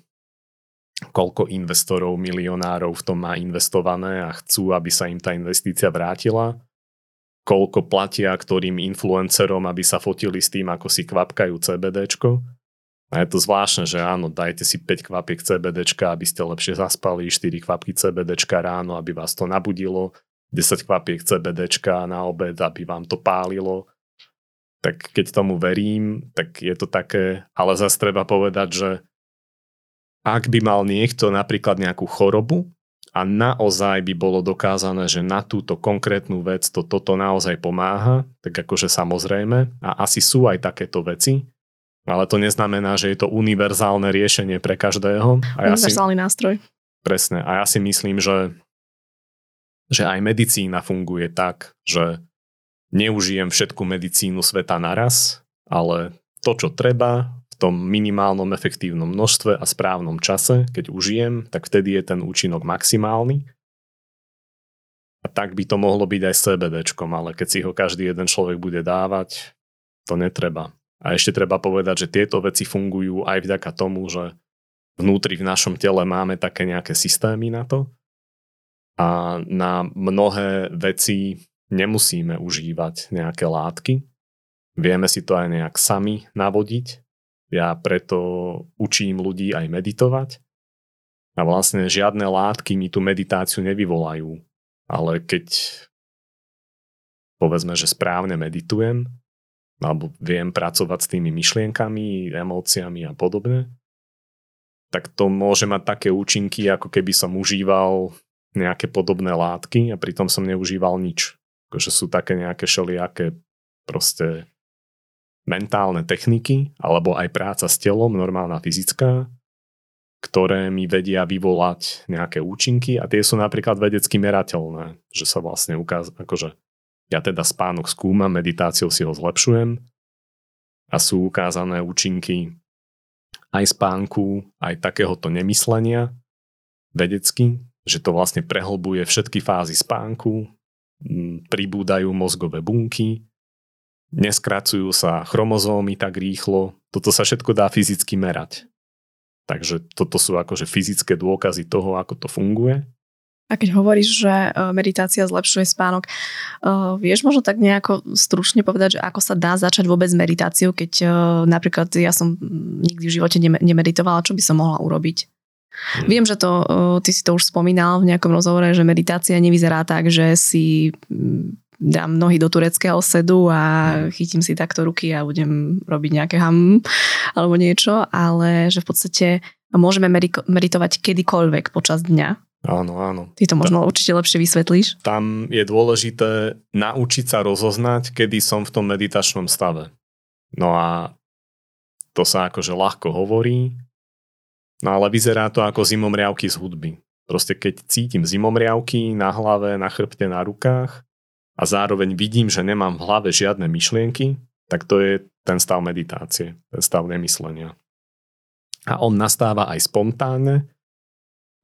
koľko investorov, milionárov v tom má investované a chcú, aby sa im tá investícia vrátila. Koľko platia ktorým influencerom, aby sa fotili s tým, ako si kvapkajú CBDčko. A je to zvláštne, že áno, dajte si 5 kvapiek CBDčka, aby ste lepšie zaspali, 4 kvapky CBDčka ráno, aby vás to nabudilo. 10 kvapiek CBDčka na obed, aby vám to pálilo. Tak keď tomu verím, tak je to také, ale zase treba povedať, že ak by mal niekto napríklad nejakú chorobu a naozaj by bolo dokázané, že na túto konkrétnu vec toto naozaj pomáha, tak akože samozrejme, a asi sú aj takéto veci, ale to neznamená, že je to univerzálne riešenie pre každého. A univerzálny nástroj. Presne, a ja si myslím, že aj medicína funguje tak, že neužijem všetku medicínu sveta naraz, ale to, čo treba, v tom minimálnom efektívnom množstve a správnom čase, keď užijem, tak vtedy je ten účinok maximálny. A tak by to mohlo byť aj s CBDčkom, ale keď si ho každý jeden človek bude dávať, to netreba. A ešte treba povedať, že tieto veci fungujú aj vďaka tomu, že vnútri v našom tele máme také nejaké systémy na to a na mnohé veci nemusíme užívať nejaké látky. Vieme si to aj nejak sami navodiť. Ja preto učím ľudí aj meditovať. A vlastne žiadne látky mi tú meditáciu nevyvolajú. Ale keď povedzme, že správne meditujem, alebo viem pracovať s tými myšlienkami, emóciami a podobne, tak to môže mať také účinky, ako keby som užíval nejaké podobné látky a pritom som neužíval nič. Akože sú také nejaké šelijaké proste mentálne techniky, alebo aj práca s telom, normálna fyzická, ktoré mi vedia vyvolať nejaké účinky a tie sú napríklad vedecky merateľné, že sa vlastne ukáže, akože ja teda spánok skúmam, meditáciou si ho zlepšujem a sú ukázané účinky aj spánku, aj takéhoto nemyslenia vedecky, že to vlastne prehlbuje všetky fázy spánku, pribúdajú mozgové bunky, neskracujú sa chromozómy tak rýchlo, toto sa všetko dá fyzicky merať. Takže toto sú akože fyzické dôkazy toho, ako to funguje. A keď hovoríš, že meditácia zlepšuje spánok, vieš možno tak nejako stručne povedať, že ako sa dá začať vôbec meditáciu, keď napríklad ja som nikdy v živote nemeditovala, čo by som mohla urobiť? Viem, že to, ty si to už spomínal v nejakom rozhovore, že meditácia nevyzerá tak, že si dám nohy do tureckého sedu a chytím si takto ruky a budem robiť nejaké alebo niečo, ale že v podstate môžeme meditovať kedykoľvek počas dňa. Áno, áno. Ty to možno určite lepšie vysvetlíš. Tam je dôležité naučiť sa rozoznať, kedy som v tom meditačnom stave. No a to sa akože ľahko hovorí, no ale vyzerá to ako zimomriavky z hudby. Proste keď cítim zimomriavky na hlave, na chrbte, na rukách a zároveň vidím, že nemám v hlave žiadne myšlienky, tak to je ten stav meditácie, ten stav nemyslenia. A on nastáva aj spontánne,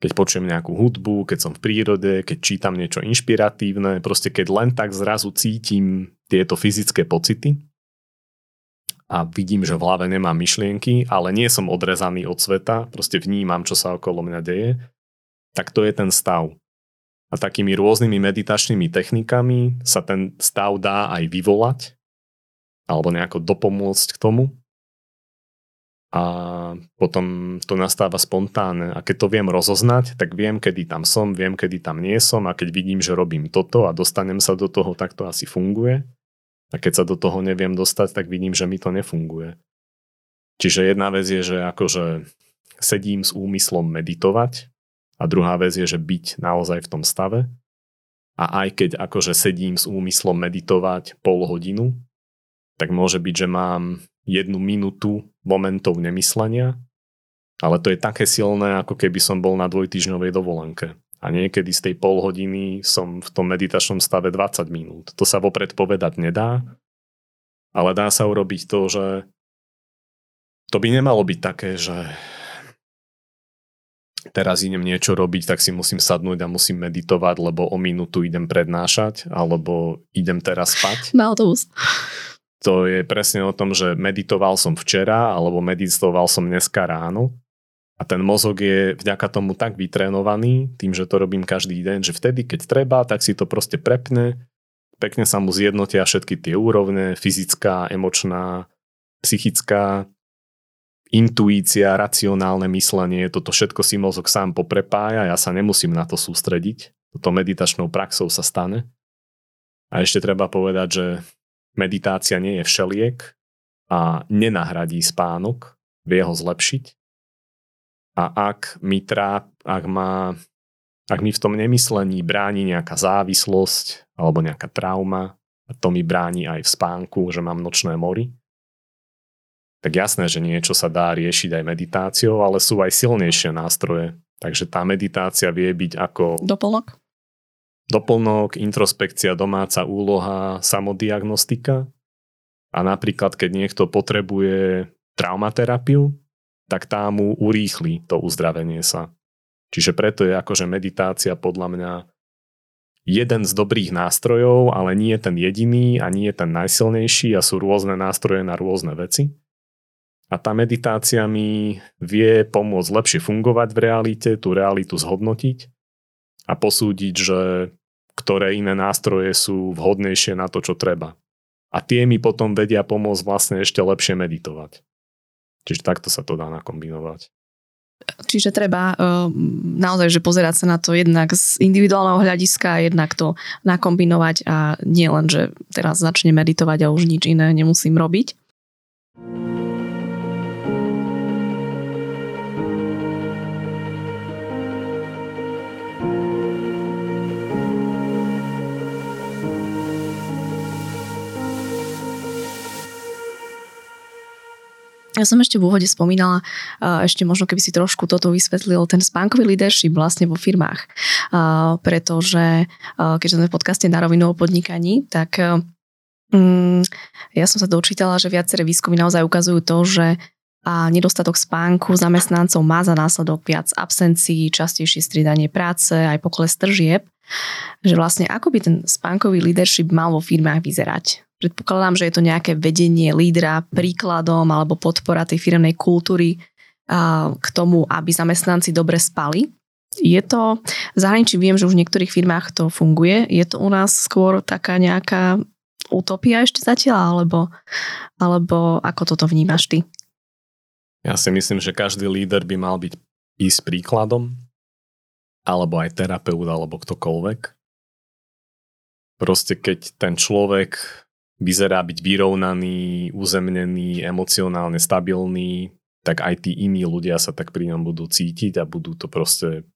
keď počujem nejakú hudbu, keď som v prírode, keď čítam niečo inšpiratívne, proste keď len tak zrazu cítim tieto fyzické pocity a vidím, že v hlave nemám myšlienky, ale nie som odrezaný od sveta, proste vnímam, čo sa okolo mňa deje, tak to je ten stav. A takými rôznymi meditačnými technikami sa ten stav dá aj vyvolať, alebo nejako dopomôcť k tomu. A potom to nastáva spontánne. A keď to viem rozoznať, tak viem, kedy tam som, viem, kedy tam nie som a keď vidím, že robím toto a dostanem sa do toho, tak to asi funguje. A keď sa do toho neviem dostať, tak vidím, že mi to nefunguje. Čiže jedna vec je, že akože sedím s úmyslom meditovať a druhá vec je, že byť naozaj v tom stave. A aj keď akože sedím s úmyslom meditovať pol hodinu, tak môže byť, že mám 1 minútu momentov nemyslenia, ale to je také silné, ako keby som bol na 2-týždňovej dovolenke. A niekedy z tej pol hodiny som v tom meditačnom stave 20 minút. To sa vopred povedať nedá, ale dá sa urobiť to, že to by nemalo byť také, že teraz idem niečo robiť, tak si musím sadnúť a musím meditovať, lebo o minútu idem prednášať, alebo idem teraz spať. Na autobus. To je presne o tom, že meditoval som včera, alebo meditoval som dneska ráno. A ten mozog je vďaka tomu tak vytrénovaný, tým, že to robím každý deň, že vtedy, keď treba, tak si to proste prepne, pekne sa mu zjednotia všetky tie úrovne, fyzická, emočná, psychická, intuícia, racionálne myslenie, toto všetko si mozog sám poprepája, ja sa nemusím na to sústrediť. toto meditačnou praxou sa stane. A ešte treba povedať, že meditácia nie je všeliek a nenahradí spánok, vie ho zlepšiť. A ak mi v tom nemyslení bráni nejaká závislosť alebo nejaká trauma, a to mi bráni aj v spánku, že mám nočné mory, tak jasné, že niečo sa dá riešiť aj meditáciou, ale sú aj silnejšie nástroje. Takže tá meditácia vie byť ako... Doplnok, introspekcia, domáca úloha, samodiagnostika. A napríklad, keď niekto potrebuje traumaterapiu, tak tá mu urýchli to uzdravenie sa. Čiže preto je akože meditácia podľa mňa jeden z dobrých nástrojov, ale nie je ten jediný a nie je ten najsilnejší a sú rôzne nástroje na rôzne veci. A tá meditácia mi vie pomôcť lepšie fungovať v realite, tú realitu zhodnotiť a posúdiť, že ktoré iné nástroje sú vhodnejšie na to, čo treba. A tie mi potom vedia pomôcť vlastne ešte lepšie meditovať. Čiže takto sa to dá nakombinovať. Čiže treba naozaj, že pozerať sa na to jednak z individuálneho hľadiska, jednak to nakombinovať a nie len, že teraz začnem meditovať a už nič iné nemusím robiť. Ja som ešte v úvode spomínala, ešte možno keby si trošku toto vysvetlil, ten spánkový leadership vlastne vo firmách. Pretože keďže sme v podcaste Na rovinu o podnikaní, tak ja som sa dočítala, že viaceré výskumy naozaj ukazujú to, že nedostatok spánku zamestnancov má za následok viac absencií, častejšie striedanie práce, aj pokles tržieb. Že vlastne ako by ten spánkový leadership mal vo firmách vyzerať? Predpokladám, že je to nejaké vedenie lídra príkladom alebo podpora tej firemnej kultúry k tomu, aby zamestnanci dobre spali. Je to, v zahraničí viem, že už v niektorých firmách to funguje. Je to u nás skôr taká nejaká utopia ešte zatiaľ, alebo ako toto vnímaš ty? Ja si myslím, že každý líder by mal byť ísť príkladom, alebo aj terapeut, alebo ktokoľvek. Proste keď ten človek vyzerá byť vyrovnaný, uzemnený, emocionálne stabilný, tak aj tí iní ľudia sa tak pri ňom budú cítiť a budú to proste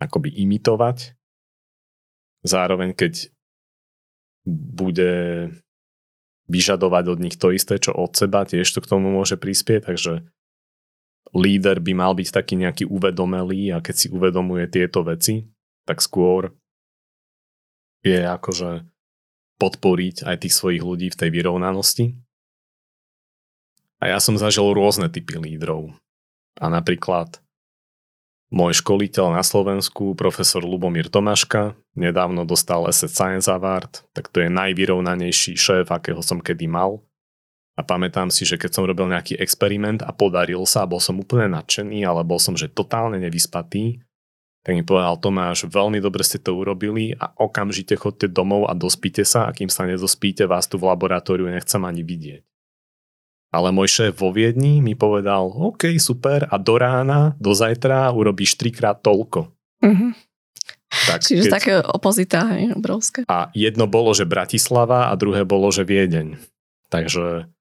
akoby imitovať. Zároveň, keď bude vyžadovať od nich to isté, čo od seba, tiež to k tomu môže prispieť, takže líder by mal byť taký nejaký uvedomelý a keď si uvedomuje tieto veci, tak skôr je akože podporiť aj tých svojich ľudí v tej vyrovnanosti. A ja som zažil rôzne typy lídrov. A napríklad môj školiteľ na Slovensku, profesor Lubomír Tomáška, nedávno dostal Science Award, tak to je najvyrovnanejší šéf, akého som kedy mal. A pamätám si, že keď som robil nejaký experiment a podaril sa, bol som úplne nadšený, ale bol som, že totálne nevyspatý, tak mi povedal: Tomáš, veľmi dobre ste to urobili a okamžite chodte domov a dospíte sa a kým sa nedospíte, vás tu v laboratóriu nechcem ani vidieť. Ale môj šéf vo Viedni mi povedal: OK, super, a do rána, do zajtra urobíš 3-krát toľko. Mm-hmm. Čiže také opozita, hej, obrovské. A jedno bolo, že Bratislava a druhé bolo, že Viedeň. Takže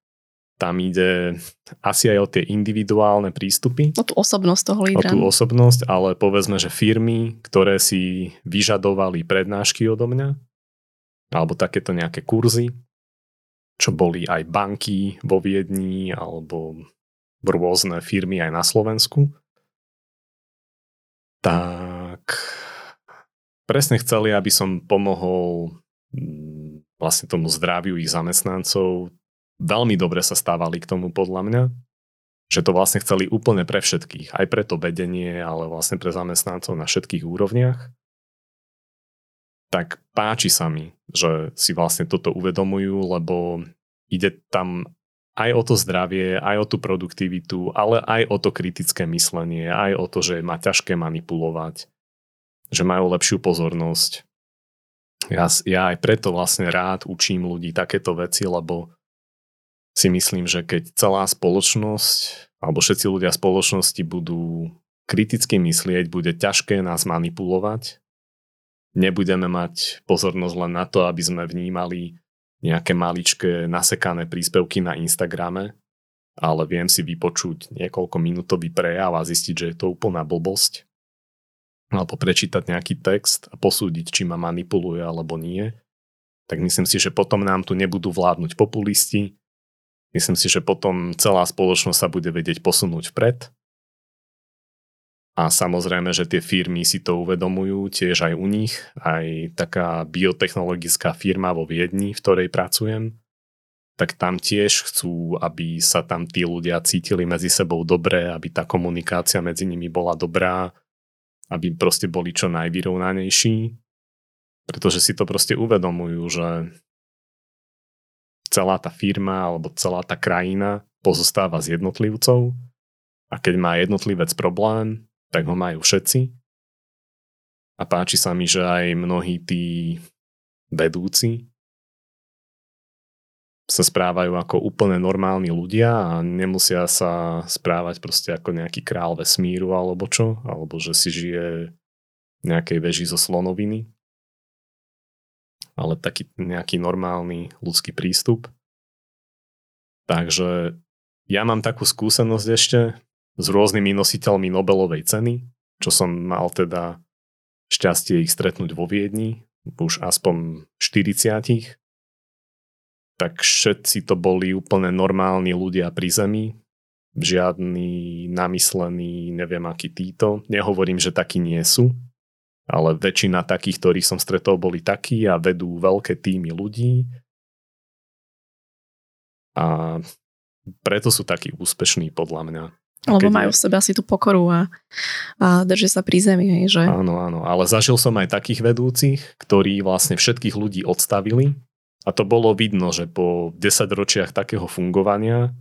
tam ide asi aj o tie individuálne prístupy. O tú osobnosť toho lídra. O tú osobnosť, ale povedzme, že firmy, ktoré si vyžadovali prednášky odo mňa, alebo takéto nejaké kurzy, čo boli aj banky vo Viedni, alebo rôzne firmy aj na Slovensku, tak presne chceli, aby som pomohol vlastne tomu zdraviu ich zamestnancov. Veľmi dobre sa stávali k tomu podľa mňa, že to vlastne chceli úplne pre všetkých, aj pre to vedenie, ale vlastne pre zamestnancov na všetkých úrovniach. Tak páči sa mi, že si vlastne toto uvedomujú, lebo ide tam aj o to zdravie, aj o tú produktivitu, ale aj o to kritické myslenie, aj o to, že má ťažké manipulovať, že majú lepšiu pozornosť. Ja aj preto vlastne rád učím ľudí takéto veci, lebo si myslím, že keď celá spoločnosť alebo všetci ľudia spoločnosti budú kriticky myslieť, bude ťažké nás manipulovať nebudeme mať pozornosť len na to, aby sme vnímali nejaké maličké nasekané príspevky na Instagrame, ale viem si vypočuť niekoľko minútový prejav a zistiť, že je to úplná blbosť, alebo prečítať nejaký text a posúdiť, či ma manipuluje alebo nie, tak myslím si, že potom nám tu nebudú vládnuť populisti, myslím si, že potom celá spoločnosť sa bude vedieť posunúť vpred. A samozrejme, že tie firmy si to uvedomujú tiež aj u nich. Aj taká biotechnologická firma vo Viedni, v ktorej pracujem, tak tam tiež chcú, aby sa tam tí ľudia cítili medzi sebou dobre, aby tá komunikácia medzi nimi bola dobrá, aby proste boli čo najvyrovnanejší. Pretože si to proste uvedomujú, že celá tá firma alebo celá tá krajina pozostáva z jednotlivcov a keď má jednotlivec problém, tak ho majú všetci. A páči sa mi, že aj mnohí tí vedúci sa správajú ako úplne normálni ľudia a nemusia sa správať proste ako nejaký král vesmíru alebo čo, alebo že si žije v nejakej veži zo slonoviny. Ale taký nejaký normálny ľudský prístup. Takže ja mám takú skúsenosť ešte s rôznymi nositeľmi Nobelovej ceny, čo som mal teda šťastie ich stretnúť vo Viedni, už aspoň 40, tak všetci to boli úplne normálni ľudia pri zemi, žiadny namyslený, neviem aký títo, nehovorím, že takí nie sú, ale väčšina takých, ktorých som stretol, boli takí a vedú veľké tímy ľudí a preto sú takí úspešní podľa mňa. Lebo majú v sebe asi tú pokoru a držia sa pri zemi, hej, že? Áno, áno, ale zažil som aj takých vedúcich, ktorí vlastne všetkých ľudí odstavili a to bolo vidno, že po 10 ročiach takého fungovania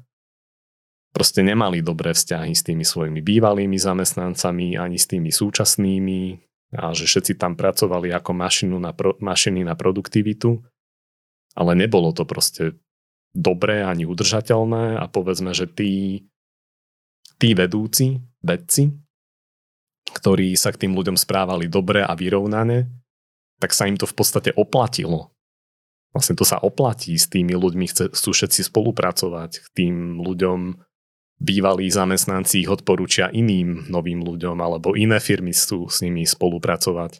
proste nemali dobré vzťahy s tými svojimi bývalými zamestnancami ani s tými súčasnými a že všetci tam pracovali ako mašiny na produktivitu, ale nebolo to proste dobré ani udržateľné a povedzme, že tí vedúci, vedci, ktorí sa k tým ľuďom správali dobre a vyrovnané, tak sa im to v podstate oplatilo. Vlastne to sa oplatí, s tými ľuďmi chcú všetci spolupracovať. K tým ľuďom bývalí zamestnanci ich odporúčia iným novým ľuďom alebo iné firmy chcú s nimi spolupracovať.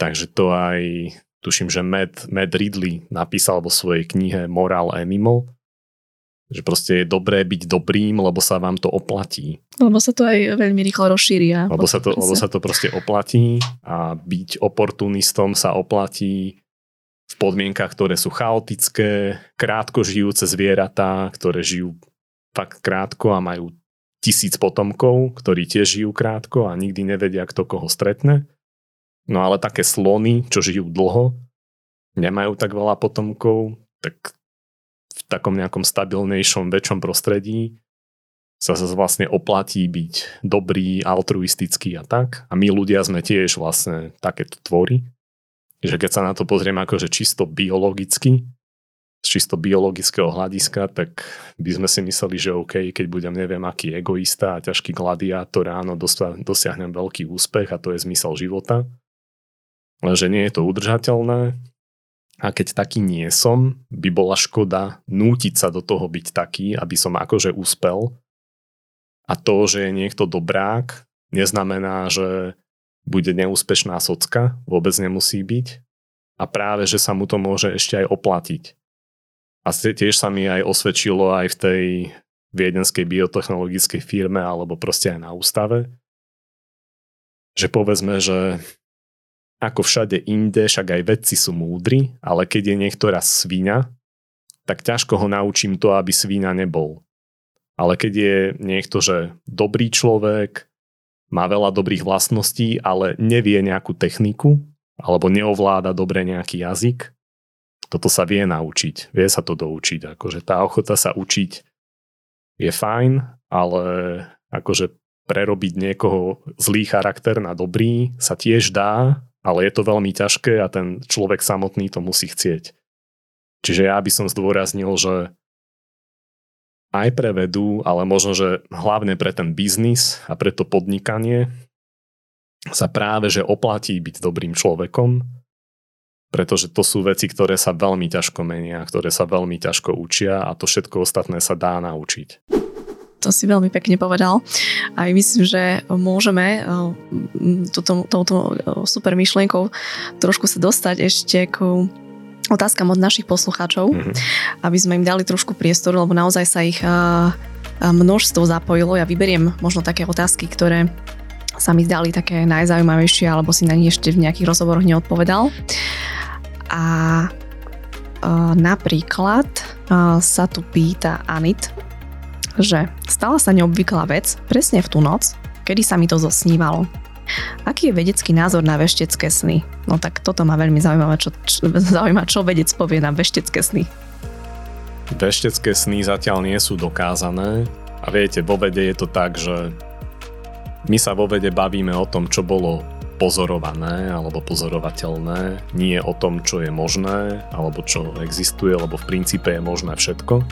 Takže to aj, tuším, že Matt Ridley napísal vo svojej knihe Moral Animal, že proste je dobré byť dobrým, lebo sa vám to oplatí. Lebo sa to aj veľmi rýchlo rozšíria. Lebo sa to proste oplatí a byť oportunistom sa oplatí v podmienkach, ktoré sú chaotické, krátko žijúce zvieratá, ktoré žijú fakt krátko a majú 1000 potomkov, ktorí tiež žijú krátko a nikdy nevedia, kto koho stretne. No ale také slony, čo žijú dlho, nemajú tak veľa potomkov, tak v takom nejakom stabilnejšom, väčšom prostredí sa vlastne oplatí byť dobrý, altruistický a tak. A my ľudia sme tiež vlastne takéto tvory. Že keď sa na to pozrieme akože čisto biologicky, z čisto biologického hľadiska, tak by sme si mysleli, že OK, keď budem neviem aký egoista a ťažký gladiátor, áno, dosiahnem veľký úspech a to je zmysel života. Lenže nie je to udržateľné. A keď taký nie som, by bola škoda nútiť sa do toho byť taký, aby som akože úspel. A to, že je niekto dobrák, neznamená, že bude neúspešná socka, vôbec nemusí byť. A práve, že sa mu to môže ešte aj oplatiť. A tiež sa mi aj osvedčilo aj v tej viedenskej biotechnologickej firme, alebo proste aj na ústave, že povedzme, že ako všade inde, však aj vedci sú múdri, ale keď je niektorá sviňa, tak ťažko ho naučím to, aby sviňa nebol. Ale keď je niekto, že dobrý človek, má veľa dobrých vlastností, ale nevie nejakú techniku, alebo neovláda dobre nejaký jazyk, toto sa vie naučiť, vie sa to doučiť. Akože tá ochota sa učiť je fajn, ale akože prerobiť niekoho zlý charakter na dobrý sa tiež dá, ale je to veľmi ťažké a ten človek samotný to musí chcieť. Čiže ja by som zdôraznil, že aj pre vedu, ale možno, že hlavne pre ten biznis a pre to podnikanie sa práve že oplatí byť dobrým človekom, pretože to sú veci, ktoré sa veľmi ťažko menia, ktoré sa veľmi ťažko učia a to všetko ostatné sa dá naučiť. To si veľmi pekne povedal. Aj myslím, že môžeme touto super myšlienkou trošku sa dostať ešte ku otázkam od našich poslucháčov, aby sme im dali trošku priestoru, lebo naozaj sa ich množstvo zapojilo. Ja vyberiem možno také otázky, ktoré sa mi zdali také najzaujímavejšie, alebo si na nich ešte v nejakých rozhovoroch neodpovedal. A napríklad sa tu pýta Anit, že stala sa neobvyklá vec presne v tú noc, kedy sa mi to zosnívalo. Aký je vedecký názor na veštecké sny? No tak toto ma veľmi zaujímavé, čo vedec povie na veštecké sny. Veštecké sny zatiaľ nie sú dokázané a viete, vo vede je to tak, že my sa vo vede bavíme o tom, čo bolo pozorované alebo pozorovateľné, nie o tom, čo je možné alebo čo existuje, lebo v princípe je možné všetko.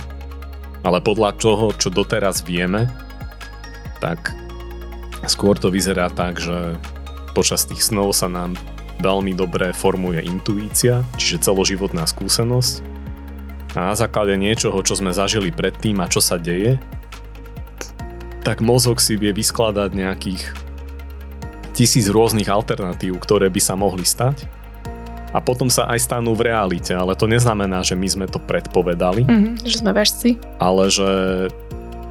Ale podľa toho, čo doteraz vieme, tak skôr to vyzerá tak, že počas tých snov sa nám veľmi dobre formuje intuícia, čiže celoživotná skúsenosť. A na základe niečoho, čo sme zažili predtým a čo sa deje, tak mozog si vie vyskladať nejakých 1000 rôznych alternatív, ktoré by sa mohli stať. A potom sa aj stanú v realite, ale to neznamená, že my sme to predpovedali. Že sme vešci. Ale že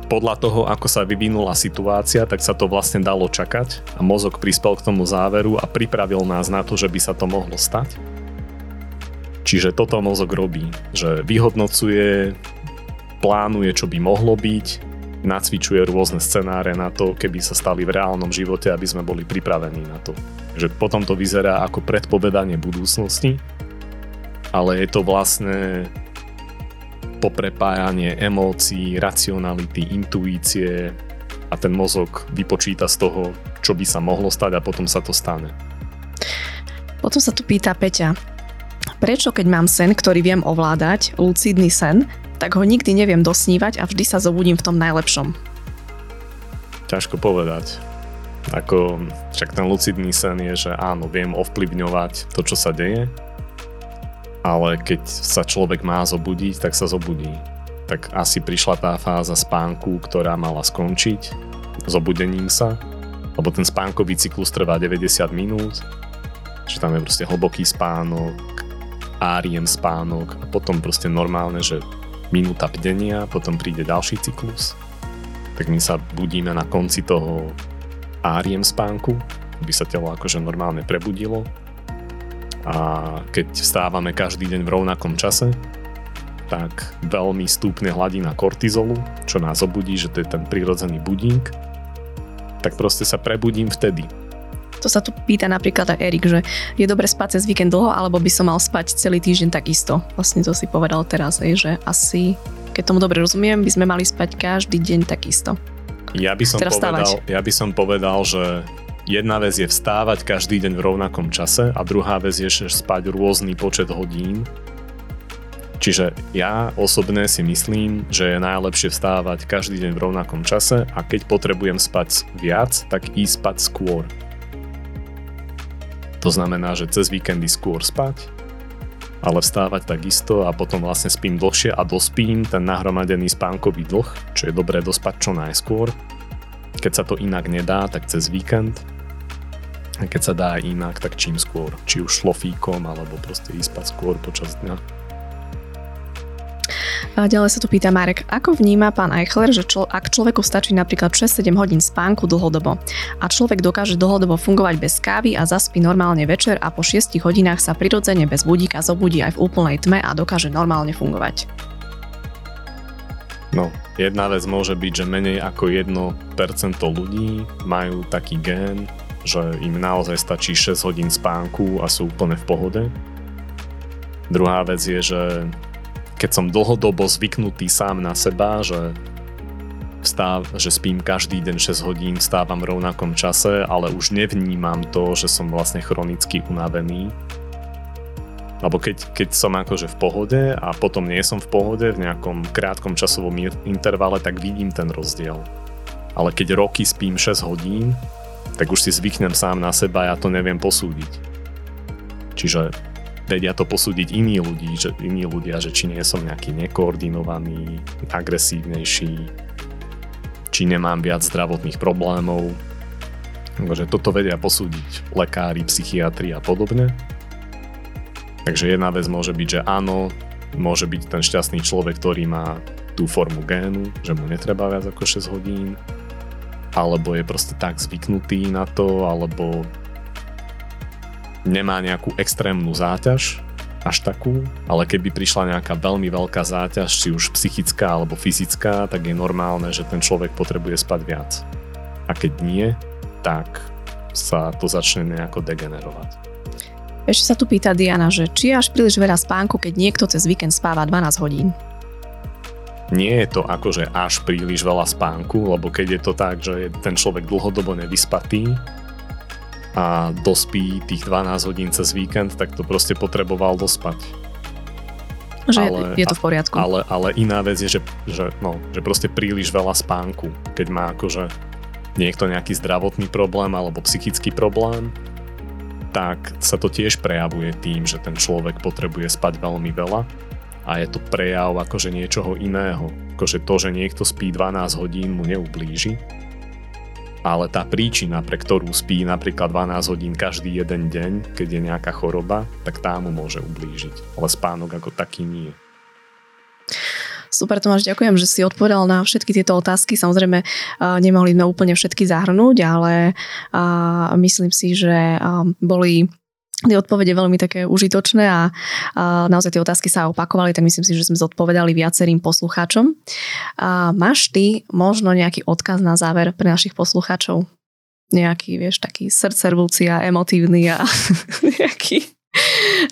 podľa toho, ako sa vyvinula situácia, tak sa to vlastne dalo čakať a mozog prispel k tomu záveru a pripravil nás na to, že by sa to mohlo stať. Čiže toto mozog robí, že vyhodnocuje, plánuje, čo by mohlo byť, nacvičuje rôzne scenáre na to, keby sa stali v reálnom živote, aby sme boli pripravení na to. Takže potom to vyzerá ako predpovedanie budúcnosti, ale je to vlastne poprepájanie emócií, racionality, intuície a ten mozog vypočíta z toho, čo by sa mohlo stať a potom sa to stane. Potom sa tu pýta Peťa, prečo keď mám sen, ktorý viem ovládať, lucídny sen, tak ho nikdy neviem dosnívať a vždy sa zobudím v tom najlepšom? Ťažko povedať. Ako však ten lucidný sen je, že áno, viem ovplyvňovať to, čo sa deje, ale keď sa človek má zobudiť, tak sa zobudí. Tak asi prišla tá fáza spánku, ktorá mala skončiť zobudením sa, lebo ten spánkový cyklus trvá 90 minút, že tam je proste hlboký spánok, REM spánok a potom proste normálne, že minúta bdenia, potom príde ďalší cyklus. Tak my sa budíme na konci toho REM spánku, aby sa telo akože normálne prebudilo. A keď vstávame každý deň v rovnakom čase, tak veľmi stúpne hladina kortizolu, čo nás obudí, že to je ten prirodzený budík, tak proste sa prebudím vtedy. To sa tu pýta napríklad aj Erik, že je dobre spať cez víkend dlho, alebo by som mal spať celý týždeň takisto. Vlastne to si povedal teraz, že asi, keď tomu dobre rozumiem, by sme mali spať každý deň takisto. Ja by som povedal, že jedna vec je vstávať každý deň v rovnakom čase a druhá vec je spať rôzny počet hodín. Čiže ja osobne si myslím, že je najlepšie vstávať každý deň v rovnakom čase a keď potrebujem spať viac, tak ísť spať skôr. To znamená, že cez víkendy skôr spať, ale vstávať takisto a potom vlastne spím dlhšie a dospím ten nahromadený spánkový dlh, čo je dobré dospať čo najskôr. Keď sa to inak nedá, tak cez víkend. A keď sa dá inak, tak čím skôr. Či už šlofíkom, alebo proste ísť spať skôr počas dňa. A ďalej sa tu pýta Marek, ako vníma pán Eichler, že ak človeku stačí napríklad 6-7 hodín spánku dlhodobo a človek dokáže dlhodobo fungovať bez kávy a zaspí normálne večer a po 6 hodinách sa prirodzene bez budíka zobudí aj v úplnej tme a dokáže normálne fungovať? No, jedna vec môže byť, že menej ako 1% ľudí majú taký gén, že im naozaj stačí 6 hodín spánku a sú úplne v pohode. Druhá vec je, že keď som dlhodobo zvyknutý sám na seba, že spím každý deň 6 hodín, vstávam v rovnakom čase, ale už nevnímam to, že som vlastne chronicky unavený. Lebo keď som akože v pohode a potom nie som v pohode v nejakom krátkom časovom intervale, tak vidím ten rozdiel. Ale keď roky spím 6 hodín, tak už si zvyknem sám na seba, ja to neviem posúdiť. Čiže vedia to posúdiť iní ľudia, že či nie som nejaký nekoordinovaný, agresívnejší, či nemám viac zdravotných problémov. Takže toto vedia posúdiť lekári, psychiatri a podobne. Takže jedna vec môže byť, že áno, môže byť ten šťastný človek, ktorý má tú formu génu, že mu netreba viac ako 6 hodín, alebo je proste tak zvyknutý na to, alebo nemá nejakú extrémnu záťaž, až takú, ale keby prišla nejaká veľmi veľká záťaž, či už psychická alebo fyzická, tak je normálne, že ten človek potrebuje spať viac. A keď nie, tak sa to začne nejako degenerovať. Ešte sa tu pýta Diana, že či je až príliš veľa spánku, keď niekto cez víkend spáva 12 hodín? Nie je to akože až príliš veľa spánku, lebo keď je to tak, že je ten človek dlhodobo nevyspatý a dospí tých 12 hodín cez víkend, tak to proste potreboval dospať. Že ale, je to v poriadku. Ale iná vec je, že proste príliš veľa spánku, keď má akože niekto nejaký zdravotný problém alebo psychický problém, tak sa to tiež prejavuje tým, že ten človek potrebuje spať veľmi veľa a je to prejav akože niečoho iného. Akože to, že niekto spí 12 hodín, mu neublíži, ale tá príčina, pre ktorú spí napríklad 12 hodín každý jeden deň, keď je nejaká choroba, tak tá mu môže ublížiť. Ale spánok ako taký nie. Super, Tomáš, ďakujem, že si odpovedal na všetky tieto otázky. Samozrejme, nemohli sme úplne všetky zahrnúť, ale myslím si, že boli tie odpovede veľmi také užitočné a naozaj tie otázky sa opakovali, tak myslím si, že sme zodpovedali viacerým poslucháčom. Máš ty možno nejaký odkaz na záver pre našich poslucháčov? Nejaký, vieš, taký srdcervúci a emotívny a nejaký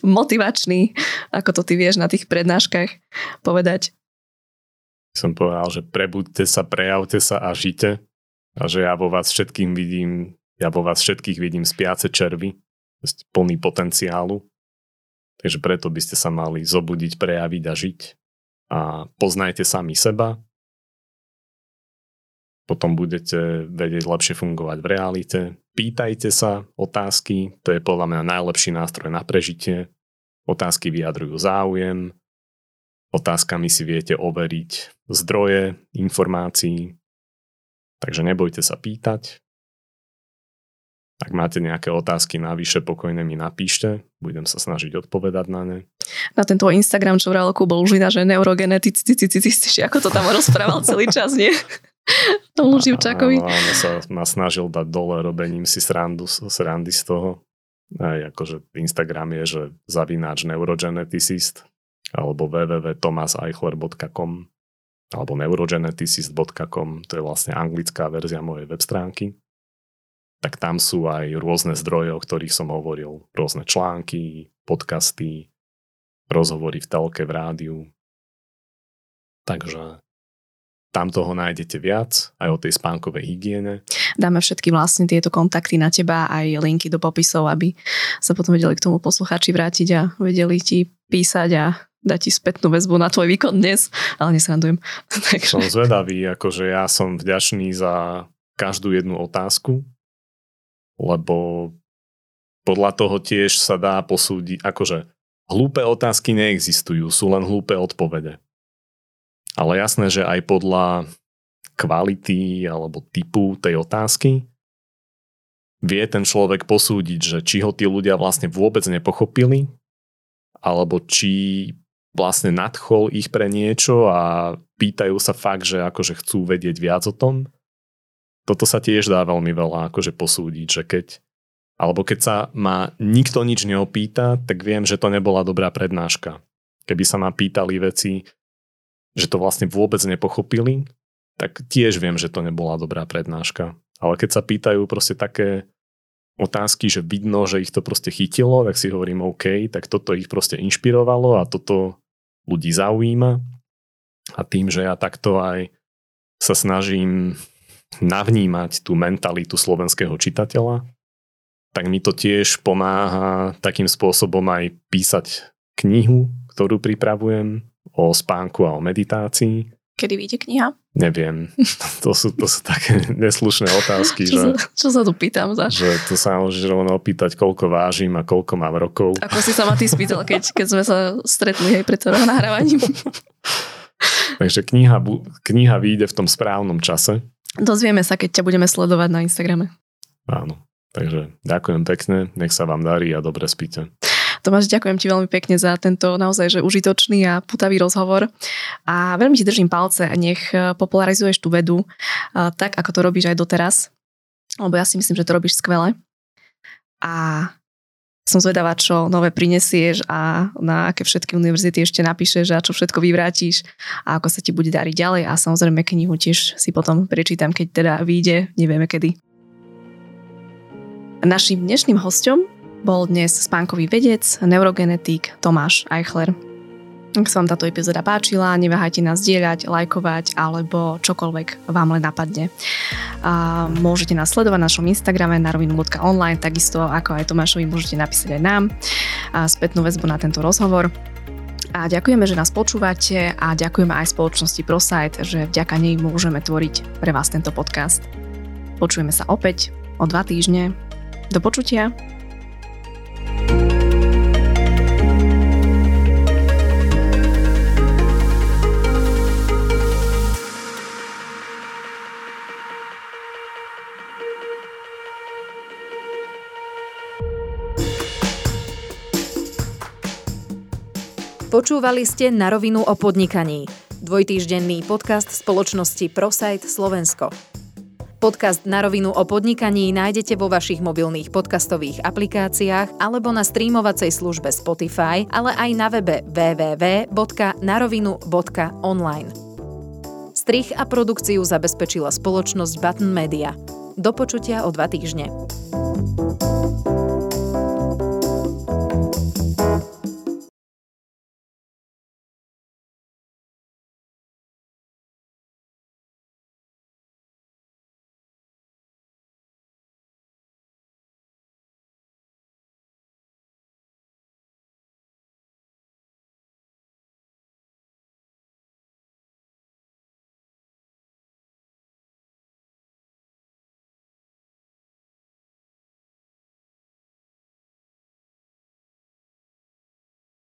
motivačný, ako to ty vieš na tých prednáškach povedať? Som povedal, že prebuďte sa, prejavte sa a žite. A že ja vo vás všetkých vidím spiace červy, plný potenciálu. Takže preto by ste sa mali zobudiť, prejaviť a žiť. A poznajte sami seba. Potom budete vedieť lepšie fungovať v realite. Pýtajte sa otázky, to je podľa mňa najlepší nástroj na prežitie. Otázky vyjadrujú záujem. Otázkami si viete overiť zdroje informácií, takže nebojte sa pýtať. Ak máte nejaké otázky navyše, pokojne mi napíšte, budem sa snažiť odpovedať na ne. Na ten tvoj Instagram, čo v reálku bol už iná, že neurogenetici, ako to tam rozprával celý čas, nie? Tomu Živčákovi. Áno, sa snažil dať dole robením si srandy z toho. Aj akože Instagram je, že @neurogeneticist. alebo www.tomaseichler.com alebo neurogeneticist.com, to je vlastne anglická verzia mojej web stránky. Tak tam sú aj rôzne zdroje, o ktorých som hovoril, rôzne články, podcasty, rozhovory v telke, v rádiu. Takže tam toho nájdete viac, aj o tej spánkovej hygiene. Dáme všetky vlastne tieto kontakty na teba, aj linky do popisov, aby sa potom vedeli k tomu poslucháči vrátiť a vedeli ti písať a dať ti spätnú väzbu na tvoj výkon dnes, ale nesrandujem. Som zvedavý, akože ja som vďačný za každú jednu otázku, lebo podľa toho tiež sa dá posúdiť, akože hlúpe otázky neexistujú, sú len hlúpe odpovede. Ale jasné, že aj podľa kvality alebo typu tej otázky vie ten človek posúdiť, že či ho tí ľudia vlastne vôbec nepochopili, alebo či vlastne nadchol ich pre niečo a pýtajú sa fakt, že akože chcú vedieť viac o tom. Toto sa tiež dá veľmi veľa akože posúdiť, že keď sa ma nikto nič neopýta, tak viem, že to nebola dobrá prednáška. Keby sa ma pýtali veci, že to vlastne vôbec nepochopili, tak tiež viem, že to nebola dobrá prednáška. Ale keď sa pýtajú proste také otázky, že vidno, že ich to proste chytilo, tak si hovorím OK, tak toto ich proste inšpirovalo a toto ľudí zaujíma. A tým, že ja takto aj sa snažím navnímať tú mentalitu slovenského čitateľa, tak mi to tiež pomáha takým spôsobom aj písať knihu, ktorú pripravujem, o spánku a o meditácii. Kedy vyjde kniha? Neviem. To sú také neslušné otázky. Čo sa tu pýtam za? Že to sa môžeš rovno opýtať, koľko vážim a koľko mám rokov. Ako si sa ma ty spýtal, keď sme sa stretli aj pred nahrávaním. Takže kniha vyjde v tom správnom čase. Dozvieme sa, keď ťa budeme sledovať na Instagrame. Áno. Takže ďakujem pekne, nech sa vám darí a dobre spíte. Tomáš, ďakujem ti veľmi pekne za tento naozaj že užitočný a putavý rozhovor a veľmi ti držím palce a nech popularizuješ tú vedu tak, ako to robíš aj doteraz, lebo ja si myslím, že to robíš skvele a som zvedavá, čo nové prinesieš a na aké všetky univerzity ešte napíšeš a čo všetko vyvrátiš a ako sa ti bude dariť ďalej a samozrejme knihu tiež si potom prečítam, keď teda vyjde, nevieme kedy. Naším dnešným hosťom bol dnes spánkový vedec, neurogenetik Tomáš Eichler. Ak sa vám táto epizóda páčila, neváhajte nás zdieľať, lajkovať alebo čokoľvek vám len napadne. A môžete nás sledovať na našom Instagrame narovinu.online, takisto ako aj Tomášovi môžete napísať aj nám a spätnú väzbu na tento rozhovor. A ďakujeme, že nás počúvate a ďakujeme aj spoločnosti ProSite, že vďaka nej môžeme tvoriť pre vás tento podcast. Počujeme sa opäť o 2 týždne. Do počutia. Počúvali ste Na rovinu o podnikaní, dvojtýždenný podcast spoločnosti ProSite Slovensko. Podcast Na rovinu o podnikaní nájdete vo vašich mobilných podcastových aplikáciách alebo na streamovacej službe Spotify, ale aj na webe www.narovinu.online. Strih a produkciu zabezpečila spoločnosť Button Media. Do počutia o 2 týždne.